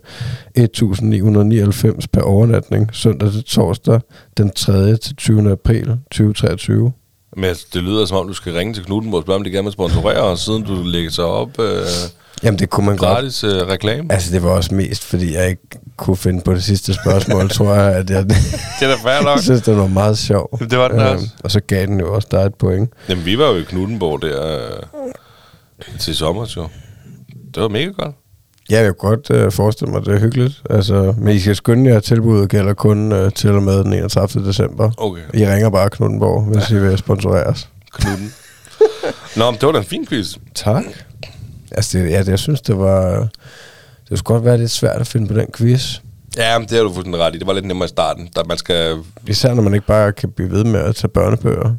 et tusind ni hundrede nioghalvfems per overnatning søndag til torsdag den tredje til tyvende april tyve treogtyve. Men altså, det lyder som om, du skal ringe til Knuthenborg og spørge, om de gerne vil sponsorere, og siden du lægger sig op... Øh Jamen det kunne man gratis godt. Gratis øh, reklame. Altså det var også mest, fordi jeg ikke kunne finde på det sidste spørgsmål, tror jeg, at jeg, det er da fair nok. Jeg synes, det var meget sjovt. Det var den øhm, også. Og så gav den jo også dig et point. Jamen vi var jo i Knuthenborg der øh, til sommer, jo. Det var mega godt. Ja, jeg kunne godt øh, forestille mig, det er hyggeligt. Altså, men I skal skynde jer, tilbuddet gælder kun øh, til og med den enogtredivte december. Okay. I ringer bare Knuthenborg, hvis I vil sponsoreres. Knuten. Nå, men det var da en fin quiz. Tak. Altså, det, ja, det, jeg synes, det var... Det skulle godt være lidt svært at finde på den quiz. Ja, det har du fuldstændig ret i. Det var lidt nemmere i starten, da man skal... Især når man ikke bare kan blive ved med at tage børnebøger.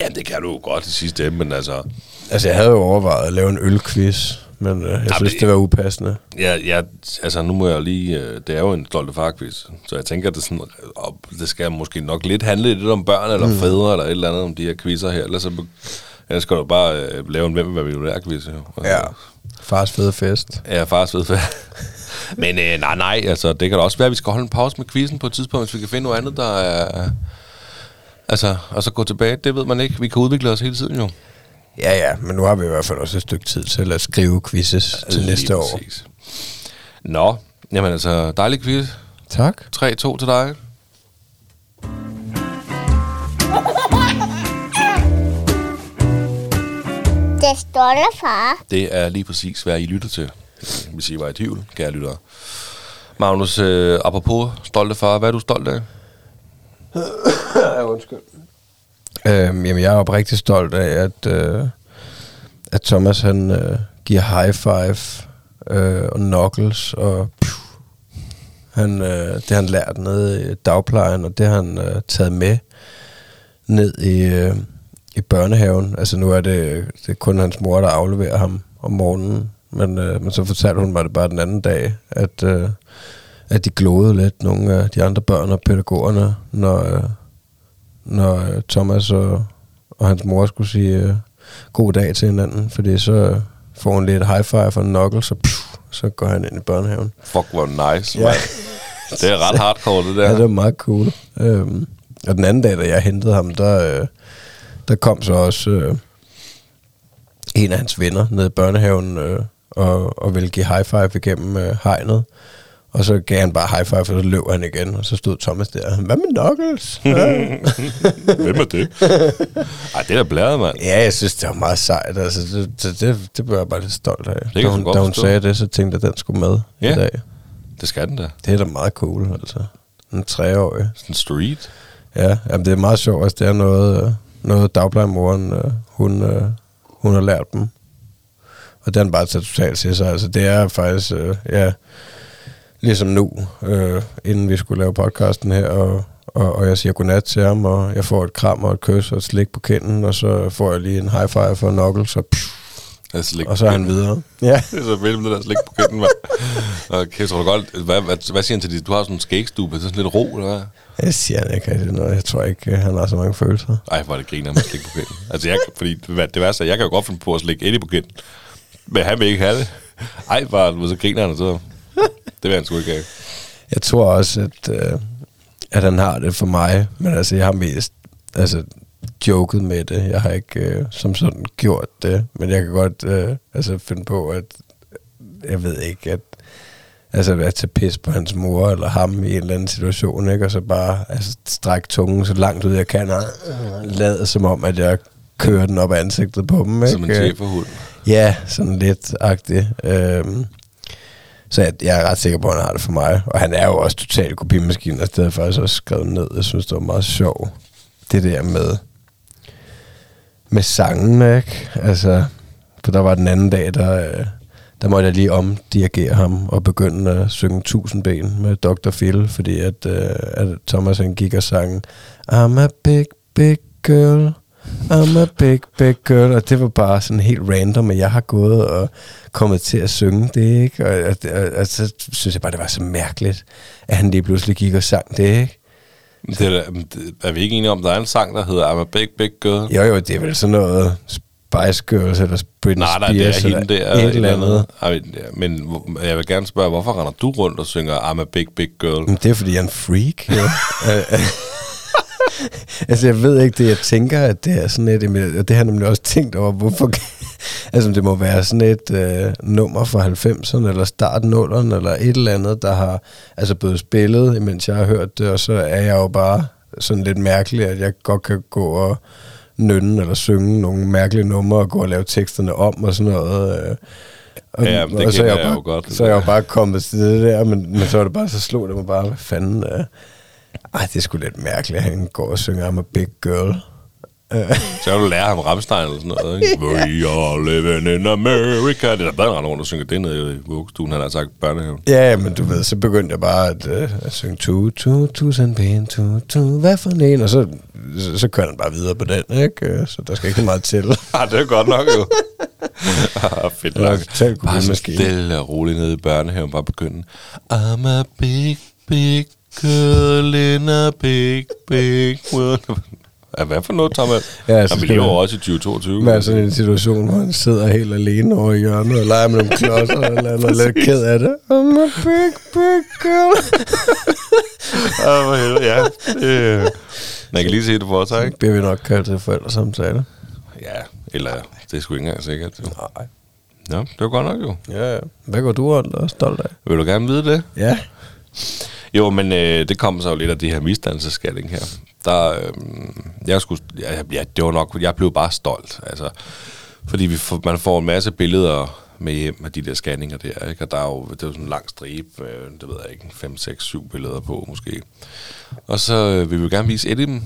Jamen, det kan du godt til sidste ende, men altså... Altså, jeg havde jo overvejet at lave en ølquiz, men øh, jeg jamen, synes, det, det var upassende. Ja, ja, altså, nu må jeg lige... Øh, det er jo en stolte far-quiz, så jeg tænker, det sådan... Op, det skal måske nok lidt handle lidt om børn eller mm. fædre eller et eller andet om de her quizzer her, eller så... Jeg skal jo bare øh, lave en hvem, hvad vi nu er, quiz. Ja, fars fede fest. Ja, fars fede fest. Men øh, nej, nej, altså det kan da også være, at vi skal holde en pause med quizzen på et tidspunkt, hvis vi kan finde noget andet, der er... Øh, altså, og så gå tilbage, det ved man ikke. Vi kan udvikle os hele tiden jo. Ja, ja, men nu har vi i hvert fald også et stykke tid til at skrive quizzes ja, til næste år. Præcis. Nå, jamen altså, dejlig quiz. Tak. tre to til dig. Den stolte far. Det er lige præcis, hvad I lytter til. Hvis I var i tvivl, kære lyttere. Magnus, øh, apropos stolte far, hvad er du stolt af? Ja, undskyld. Øhm, jamen, jeg er oprigtigt stolt af, at, øh, at Thomas han øh, giver high five øh, og knuckles. Og pff, han, øh, det har han lært nede i dagplejen, og det har han øh, taget med ned i... Øh, i børnehaven. Altså nu er det, det er kun hans mor, der afleverer ham om morgenen. Men, øh, men så fortalte hun mig det bare den anden dag, at, øh, at de glodede lidt, nogle af de andre børn og pædagogerne, når, øh, når Thomas og, og hans mor skulle sige øh, god dag til hinanden. Fordi så øh, får hun lidt high five og en knuckle, så, pff, så går han ind i børnehaven. Fuck, hvor nice, ja. Det er ret hardcore, det der. Ja, det er meget cool. Øhm, og den anden dag, da jeg hentede ham, der... Øh, Der kom så også øh, en af hans venner ned i børnehaven øh, og, og ville give high five igennem øh, hegnet. Og så gav han bare high five, og så løb han igen. Og så stod Thomas der. Hvad med knuckles? Hvem er det? Ej, det er da blæret, mand. Ja, jeg synes, det var meget sejt. Altså, det, det, det, det blev jeg bare lidt stolt af. Da hun, da hun sagde det, så tænkte jeg, at den skulle med ja, i dag. Det skal den da. Det er da meget cool, altså. En treårig. En street. Ja, jamen, det er meget sjovt, altså, det er noget... Øh, Noget dagplejemoren, øh, hun, øh, hun har lært dem. Og den bare tager totalt til sig. Altså det er faktisk, øh, ja, ligesom nu, øh, inden vi skulle lave podcasten her, og, og, og jeg siger godnat til ham, og jeg får et kram og et kys og et slik på kinden, og så får jeg lige en high five for knuckles, og, og så er han videre. Ja. Det er så vildt med det der slik på kinden, mand. Okay, så godt, hvad, hvad, hvad siger han til dit? Du har sådan en skægstube, så sådan lidt ro, eller hvad? Jeg siger han ikke rigtig noget. Jeg tror ikke, han har så mange følelser. Ej, hvor er det griner med slik på kinden. Altså, jeg, fordi det værste er, jeg kan jo godt finde på at slikke Eddie på kinden. Men han vil ikke have det. Ej, bare, så griner han og så. Det vil han sgu ikke have. Jeg tror også, at, øh, at han har det for mig. Men altså, jeg har mest altså, joket med det. Jeg har ikke øh, som sådan gjort det. Men jeg kan godt øh, altså, finde på, at jeg ved ikke, at altså at tage pis på hans mor eller ham i en eller anden situation, ikke? Og så bare altså, strække tungen så langt ud, jeg kan, og lade som om, at jeg kører den op ansigtet på dem, ikke? Som en tæferhund. Ja, sådan lidt-agtigt. Øhm, så jeg, jeg er ret sikker på, at han har det for mig. Og han er jo også totalt kopimaskinen, og det har faktisk også skrevet ned. Jeg synes, det var meget sjovt. Det der med med sangen, ikke? Altså, for der var den anden dag, der... Øh, Der måtte jeg lige omdirigere ham og begynde at synge tusind ben med doktor Phil, fordi at, øh, at Thomas han gik og sang I'm a big, big girl, I'm a big, big girl. Og det var bare sådan helt random, at jeg har gået og kommet til at synge det, ikke? Og, og, og, og så synes jeg bare, det var så mærkeligt, at han lige pludselig gik og sang det, ikke? Det er, er vi ikke enige om, der er en sang, der hedder I'm a big, big girl? Jo, jo, det er vel sådan noget... Spice Girls eller Britney Spears. Nej, der er hende der. Et eller andet. Men jeg vil gerne spørge, hvorfor render du rundt og synger I'm a big, big girl? Men det er, fordi jeg er en freak. Jo. Altså, jeg ved ikke det. Jeg tænker, at det er sådan et... Og det har jeg nemlig også tænkt over, hvorfor... altså, det må være sådan et øh, nummer fra halvfemserne, eller start nullerne, eller et eller andet, der har altså blevet spillet, imens jeg har hørt det, og så er jeg jo bare sådan lidt mærkelig, at jeg godt kan gå og... nynne eller synge nogle mærkelige numre og gå og lave teksterne om og sådan noget. Og, ja, det og så jeg, jeg bare, jo godt. Så er jeg jo bare kommet til det der, men, men så er det bare, så slog det mig bare, hvad fanden... Uh. Ej, det er sgu lidt mærkeligt, at han går og synger I'm a big girl. Uh. Så kan du lære ham Rammstein eller sådan noget, ikke? Ja. We are living in America. Det er der bare rundt og synger det nede i vuggestuen, han har sagt børnehaven. Ja, men du ved, så begyndte jeg bare at, uh, at synge to, to, to, sandben, to, to, hvad for en? Og så, så, så kører han bare videre på den, ikke? Så der skal ikke meget til. Ja, det er godt nok jo. ah, fedt nok. Ja, bare så stille og roligt nede i børnehaven, bare begynde. I'm a big, big girl in a big, big world. Ja, hvad for noget, Thomas? Ja, altså, jamen, vi lever også i tyve toogtyve. Men altså en situation, hvor han sidder helt alene over i hjørnet og leger med nogle klodser, eller han er lidt ked af det. I'm a big, big girl. ah, ja, øh. man kan lige se det for sig, ikke? Bliver vi nok kørt til forældresamtale? Ja, eller det er sgu ikke engang sikkert. Jo. Nej. Nå, det var godt nok jo. Ja, ja. Hvad går du rundt og stolt af? Vil du gerne vide det? Ja. Jo, men øh, det kom så jo lidt af det her misdannelsesskatting her. Der, øh, jeg skulle, jeg, ja, det var nok, jeg blev bare stolt, altså, fordi vi får, man får en masse billeder med hjem af de der scanninger der, ikke? Og der er jo, det er jo sådan en lang stribe, øh, det ved jeg ikke, fem, seks, syv billeder på måske. Og så øh, vil vi gerne vise et af dem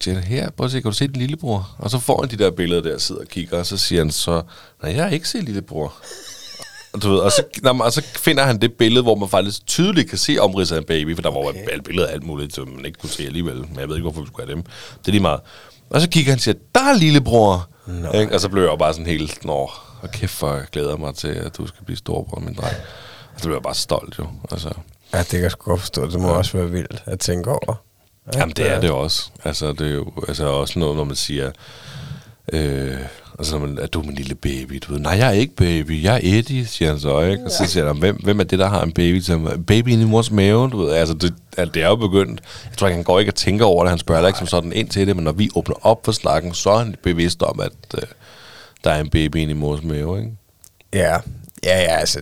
til her, prøv at se, kan du se din lillebror? Og så får han de der billeder der, sidder og kigger, og så siger han så, nej, jeg har ikke set lillebror. Du ved, og, så, og så finder han det billede, hvor man faktisk tydeligt kan se omridset af en baby, for der var jo okay. et billede af alt muligt, som man ikke kunne se alligevel, men jeg ved ikke, hvorfor vi skulle have dem. Det er lige meget. Og så kigger han og siger, der er lillebror! Og så blev jeg jo bare sådan helt, nå, og kæft, hvor jeg glæder mig til, at du skal blive storbror, min dreng. Og så blev jeg bare stolt, jo. Altså. Ja, det kan jeg sgu godt forstå. Det må ja. også være vildt at tænke over. Ja, jamen, det er det også. Altså, det er jo altså, også noget, når man siger... Øh, og så man, at du er min lille baby, du ved, nej, jeg er ikke baby, jeg er Eddie, siger han så, ikke? Og så siger han, hvem, hvem er det, der har en baby? Så baby i mors mave, du ved, altså, det, det er jo begyndt. Jeg tror ikke, han går ikke og tænker over det, han spørger ikke som sådan ind til det, men når vi åbner op for slakken, så er han bevidst om, at øh, der er en baby i mors mave, ikke? Ja, ja, ja, altså,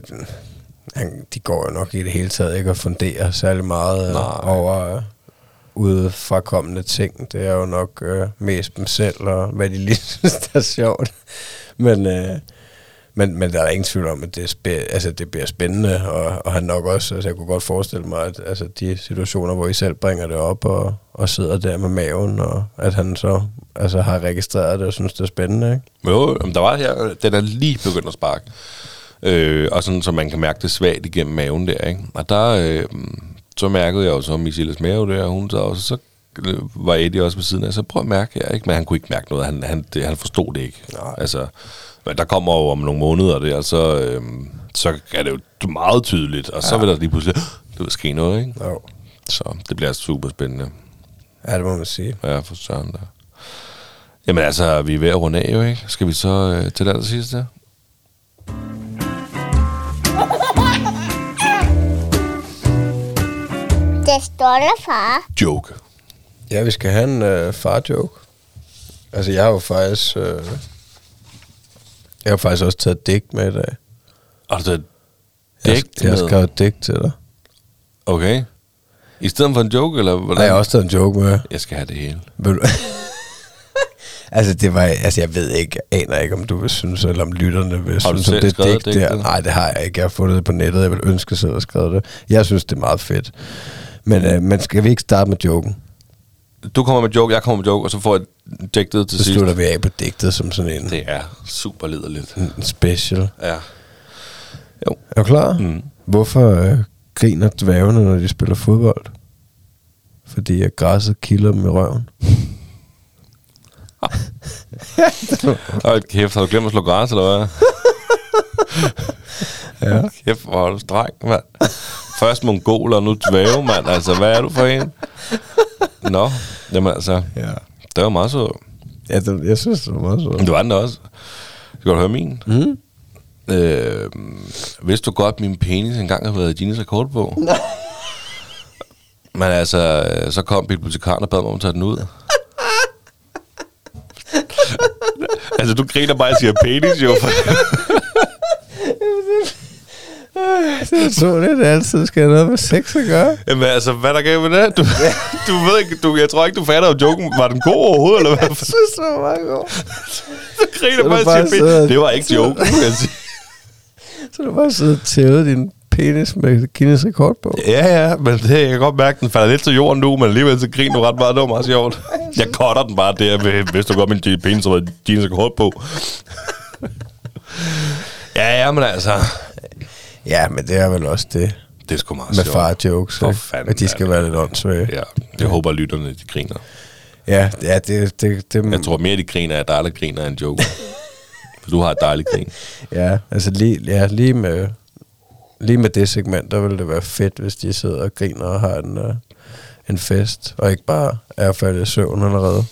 han, de går jo nok i det hele taget ikke og funderer særlig meget øh, over... Øh. udefrakommende ting. Det er jo nok øh, mest dem selv, og hvad de lige synes, der er sjovt. Men, øh, men, men der er ingen tvivl om, at det, spæ- altså, det bliver spændende, og, og han nok også, altså jeg kunne godt forestille mig, at altså, de situationer, hvor I selv bringer det op, og, og sidder der med maven, og at han så altså, har registreret det, og synes, det er spændende, ikke? Jo, der var her, den er lige begyndt at sparke. Øh, og sådan, så man kan mærke det svagt igennem maven der, ikke? Og der... Øh, Så mærkede jeg jo så Michelles mave der, og hun så også, så var Eddie også ved siden af, så prøv at mærke her, ikke? Men han kunne ikke mærke noget, han, han, det, han forstod det ikke. Nej. Altså, men der kommer jo om nogle måneder der, og så, øhm, så er det jo meget tydeligt, og så ja. vil der lige pludselig, det vil ske noget, ikke? Jo. Så det bliver super spændende. Ja, det må man sige. Ja, for søren der. Jamen altså, vi er ved at runde af jo, ikke? Skal vi så øh, til det sidste? Den stolte far. Joke. Ja, vi skal have en øh, far-joke. Altså, jeg har jo faktisk... Øh, jeg har faktisk også taget digt med i dag. Har du taget digt med? Jeg har skrevet digt til dig. Okay. I stedet for en joke, eller hvordan? Nej, jeg har også taget en joke med. Jeg skal have det hele. Altså, det var... Altså, jeg ved ikke... Jeg aner ikke, om du vil synes, eller om lytterne vil synes, om det digt der. Nej, det har jeg ikke. Jeg har fundet det på nettet. Jeg vil ønske selv at skrive det. Jeg synes, det er meget fedt. Men, øh, men skal vi ikke starte med joken? Du kommer med joke, jeg kommer med joke, og så får jeg digtet til sidst. Så slutter vi af på digtet som sådan en... Det er super liderligt. En special. Ja. Jo. Er du klar? Mm. Hvorfor øh, griner dværgene, når de spiller fodbold? Fordi at græsset kilder dem i røven. Øj, kæft, har du glemt at slå græs, eller hvad? Ja. Kæft, hvor er du streng, mand. Først mongoler, nu dvæve, mand. Altså, hvad er du for en? Nå, jamen altså, ja. Det var meget så. Ja, det, jeg synes, det var meget så. Du var den også. Skal du høre min? Mm. Øh, vidste du godt, min penis engang har været i Guinness rekordbog? Nej. Men altså, så kom bibliotekaren og bad mig om at tage den ud. Altså, du griner bare og siger penis, jo. Det så lidt, det altid skal have noget med sex at gøre. Jamen altså, hvad der gav med det? Du, du ved ikke, du, jeg tror ikke, du fatter, om joken var den god overhovedet, eller hvad? Jeg synes, det var meget god. Så griner bare og siger penis. Det var ikke joken, kan jeg sige. Så du bare sidder og tævede din penis med Guinness rekordbog. Ja, ja, men det, jeg kan godt mærke, den falder lidt til jorden nu, men alligevel så griner du ret meget, det var meget sjovt. Jeg cutter den bare der, med, hvis du godt min penis var Guinness rekordbog. Ja, ja, men altså... Ja, men det er vel også det. Det er sgu meget med far-jokes, for fanden, at de skal være lidt åndssvage. Ja, jeg håber, lytterne de griner. Ja, ja det, det, det... Jeg tror mere, de griner af dig, der griner af en joke. For du har et dejligt grin. Ja, altså lige, ja, lige, med, lige med det segment, der ville det være fedt, hvis de sidder og griner og har en, uh, en fest. Og ikke bare er faldet i søvn allerede.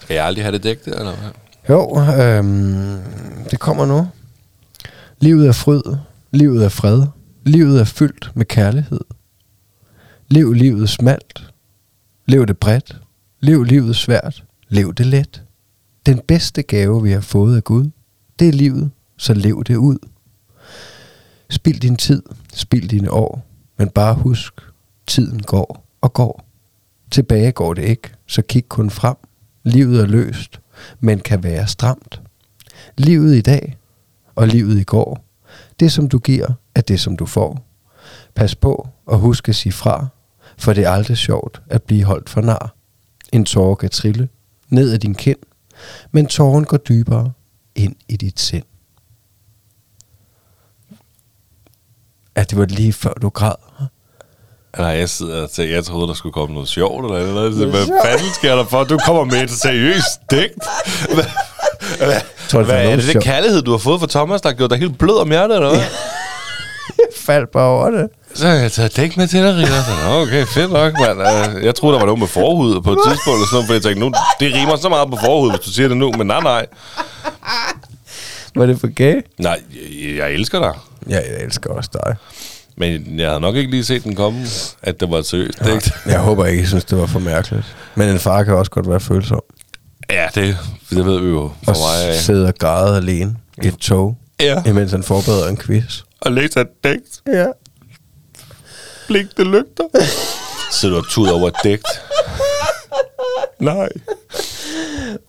Skal jeg aldrig have det dækket, eller hvad? Jo, øhm, det kommer nu. Livet er fryd. Livet er fred. Livet er fyldt med kærlighed. Lev livet smalt. Lev det bredt. Lev livet svært. Lev det let. Den bedste gave, vi har fået af Gud, det er livet, så lev det ud. Spild din tid. Spild dine år. Men bare husk, tiden går og går. Tilbage går det ikke, så kig kun frem. Livet er løst, men kan være stramt. Livet i dag og livet i går. Det, som du giver, er det, som du får. Pas på og husk at sige fra, for det er aldrig sjovt at blive holdt for nar. En tåre kan trille ned ad din kind, men tåren går dybere ind i dit sind. Ja, det var lige før du græd. Nej, jeg sidder og tænker, jeg troede, der skulle komme noget sjovt eller noget. Hvad fanden sker der for? Du kommer med et seriøst digt. Hvad, hvad er det, det kærlighed, du har fået fra Thomas, der har gjort dig helt blød om hjertet, eller hvad? Jeg faldt bare over det. Så jeg tager dæk med til dig, Ritter. Okay, fedt nok, mand. Jeg troede, der var noget med forhud på et tidspunkt, eller sådan noget, for jeg tænkte, nu, det rimer så meget på forhud, hvis du siger det nu, men nej, nej. Var det for gay? Nej, jeg, jeg elsker dig. Ja, jeg elsker også dig. Men jeg havde nok ikke lige set den komme, at det var et seriøst dækt. Jeg håber ikke, jeg synes, det var for mærkeligt. Men en far kan også godt være følsom. Ja, det, det ved vi jo for og mig. Og sidde og græde alene i et tog, ja. Imens han forbereder en quiz. Og læser et digt. Ja. Blink, det lygter. Sidder du og tuder over et digt? Nej.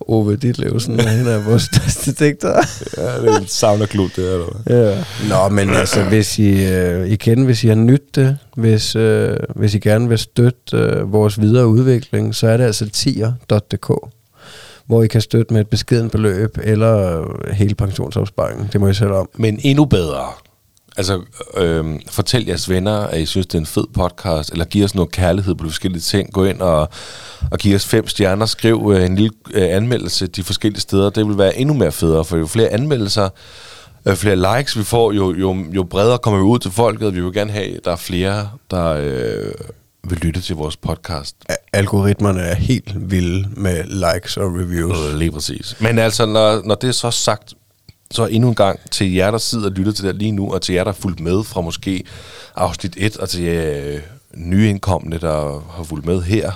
Ove Ditlevsen er en af vores største digtere. Ja, det er en savnerklub, det er der. Ja. Nå, men altså, hvis I, øh, igen, hvis I har nydt det, hvis, øh, hvis I gerne vil støtte øh, vores videre udvikling, så er det altså tier punktum d k. Hvor I kan støtte med et beskeden beløb, eller hele pensionsopsparingen. Det må I selv om. Men endnu bedre. Altså, øh, fortæl jeres venner, at I synes, det er en fed podcast, eller giv os noget kærlighed på de forskellige ting. Gå ind og, og giv os fem stjerner. Skriv øh, en lille øh, anmeldelse de forskellige steder. Det vil være endnu mere federe, for jo flere anmeldelser, øh, flere likes vi får, jo, jo, jo bredere kommer vi ud til folket. Vi vil gerne have, at der er flere, der... Øh, vil lytte til vores podcast. Algoritmerne er helt vilde med likes og reviews. Øh, lige præcis. Men altså, når, når det er så sagt, så endnu en gang til jer, der sidder og lytter til det lige nu, og til jer, der er fulgt med fra måske afsnit et, og til øh, nyindkomne, der har fulgt med her.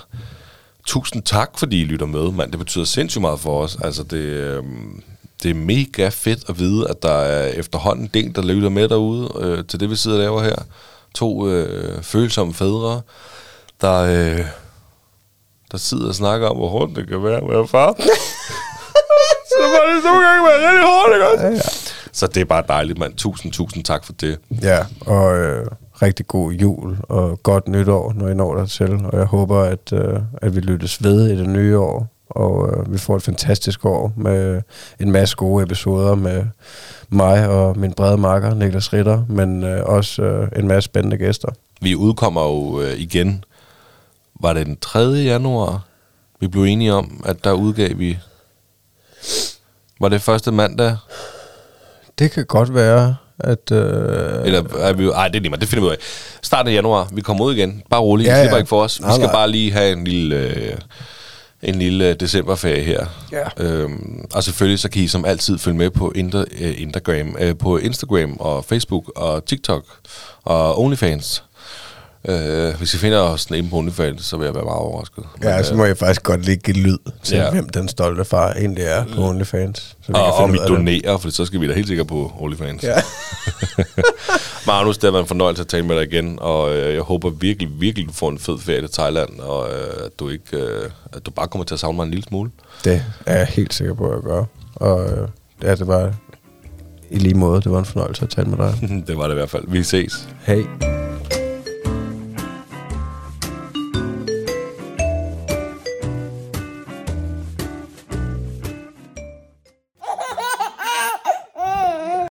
Tusind tak, fordi I lytter med, mand. Det betyder sindssygt meget for os. Altså, det, øh, det er mega fedt at vide, at der er efterhånden ding, der lytter med derude øh, til det, vi sidder og laver her. To øh, følsomme fædre, der, øh, der sidder og snakker om, hvor hårdt det kan være at være far. Så må det nogle gange være rigtig hårdt, ikke også? Ja, ja. Så det er bare dejligt, mand. Tusind, tusind tak for det. Ja, og... Øh rigtig god jul og godt nytår, når I når dertil. Og jeg håber, at, øh, at vi lyttes ved i det nye år. Og øh, vi får et fantastisk år med en masse gode episoder med mig og min brede makker, Niklas Ritter. Men øh, også øh, en masse spændende gæster. Vi udkommer jo øh, igen. Var det den tredje januar, vi blev enige om, at der udgav vi... Var det første mandag? Det kan godt være... At, øh, Eller er vi, ej, det er lige meget, det finder vi ud af. Starten af januar, vi kommer ud igen. Bare roligt, ja, I slipper ja. Ikke for os. Vi nej, skal nej. bare lige have en lille øh, En lille decemberferie her ja. øhm, Og selvfølgelig så kan I som altid følge med på inter, øh, Instagram, øh, på Instagram og Facebook og TikTok og OnlyFans. øh, Hvis I finder os en på OnlyFans, så vil jeg være meget overrasket. Men, ja, så må jeg faktisk godt lige give lyd til ja. hvem den stolte far egentlig er på OnlyFans. Så vi og kan om I donerer, for så skal vi da helt sikkert på OnlyFans. Ja. Magnus, det var en fornøjelse at tale med dig igen, og øh, jeg håber virkelig, virkelig, du får en fed ferie til Thailand, og øh, at, du ikke, øh, at du bare kommer til at savne mig en lille smule. Det er jeg helt sikker på, at jeg gør. Og øh, ja, det var i lige måde, det var en fornøjelse at tale med dig. Det var det i hvert fald. Vi ses. Hej.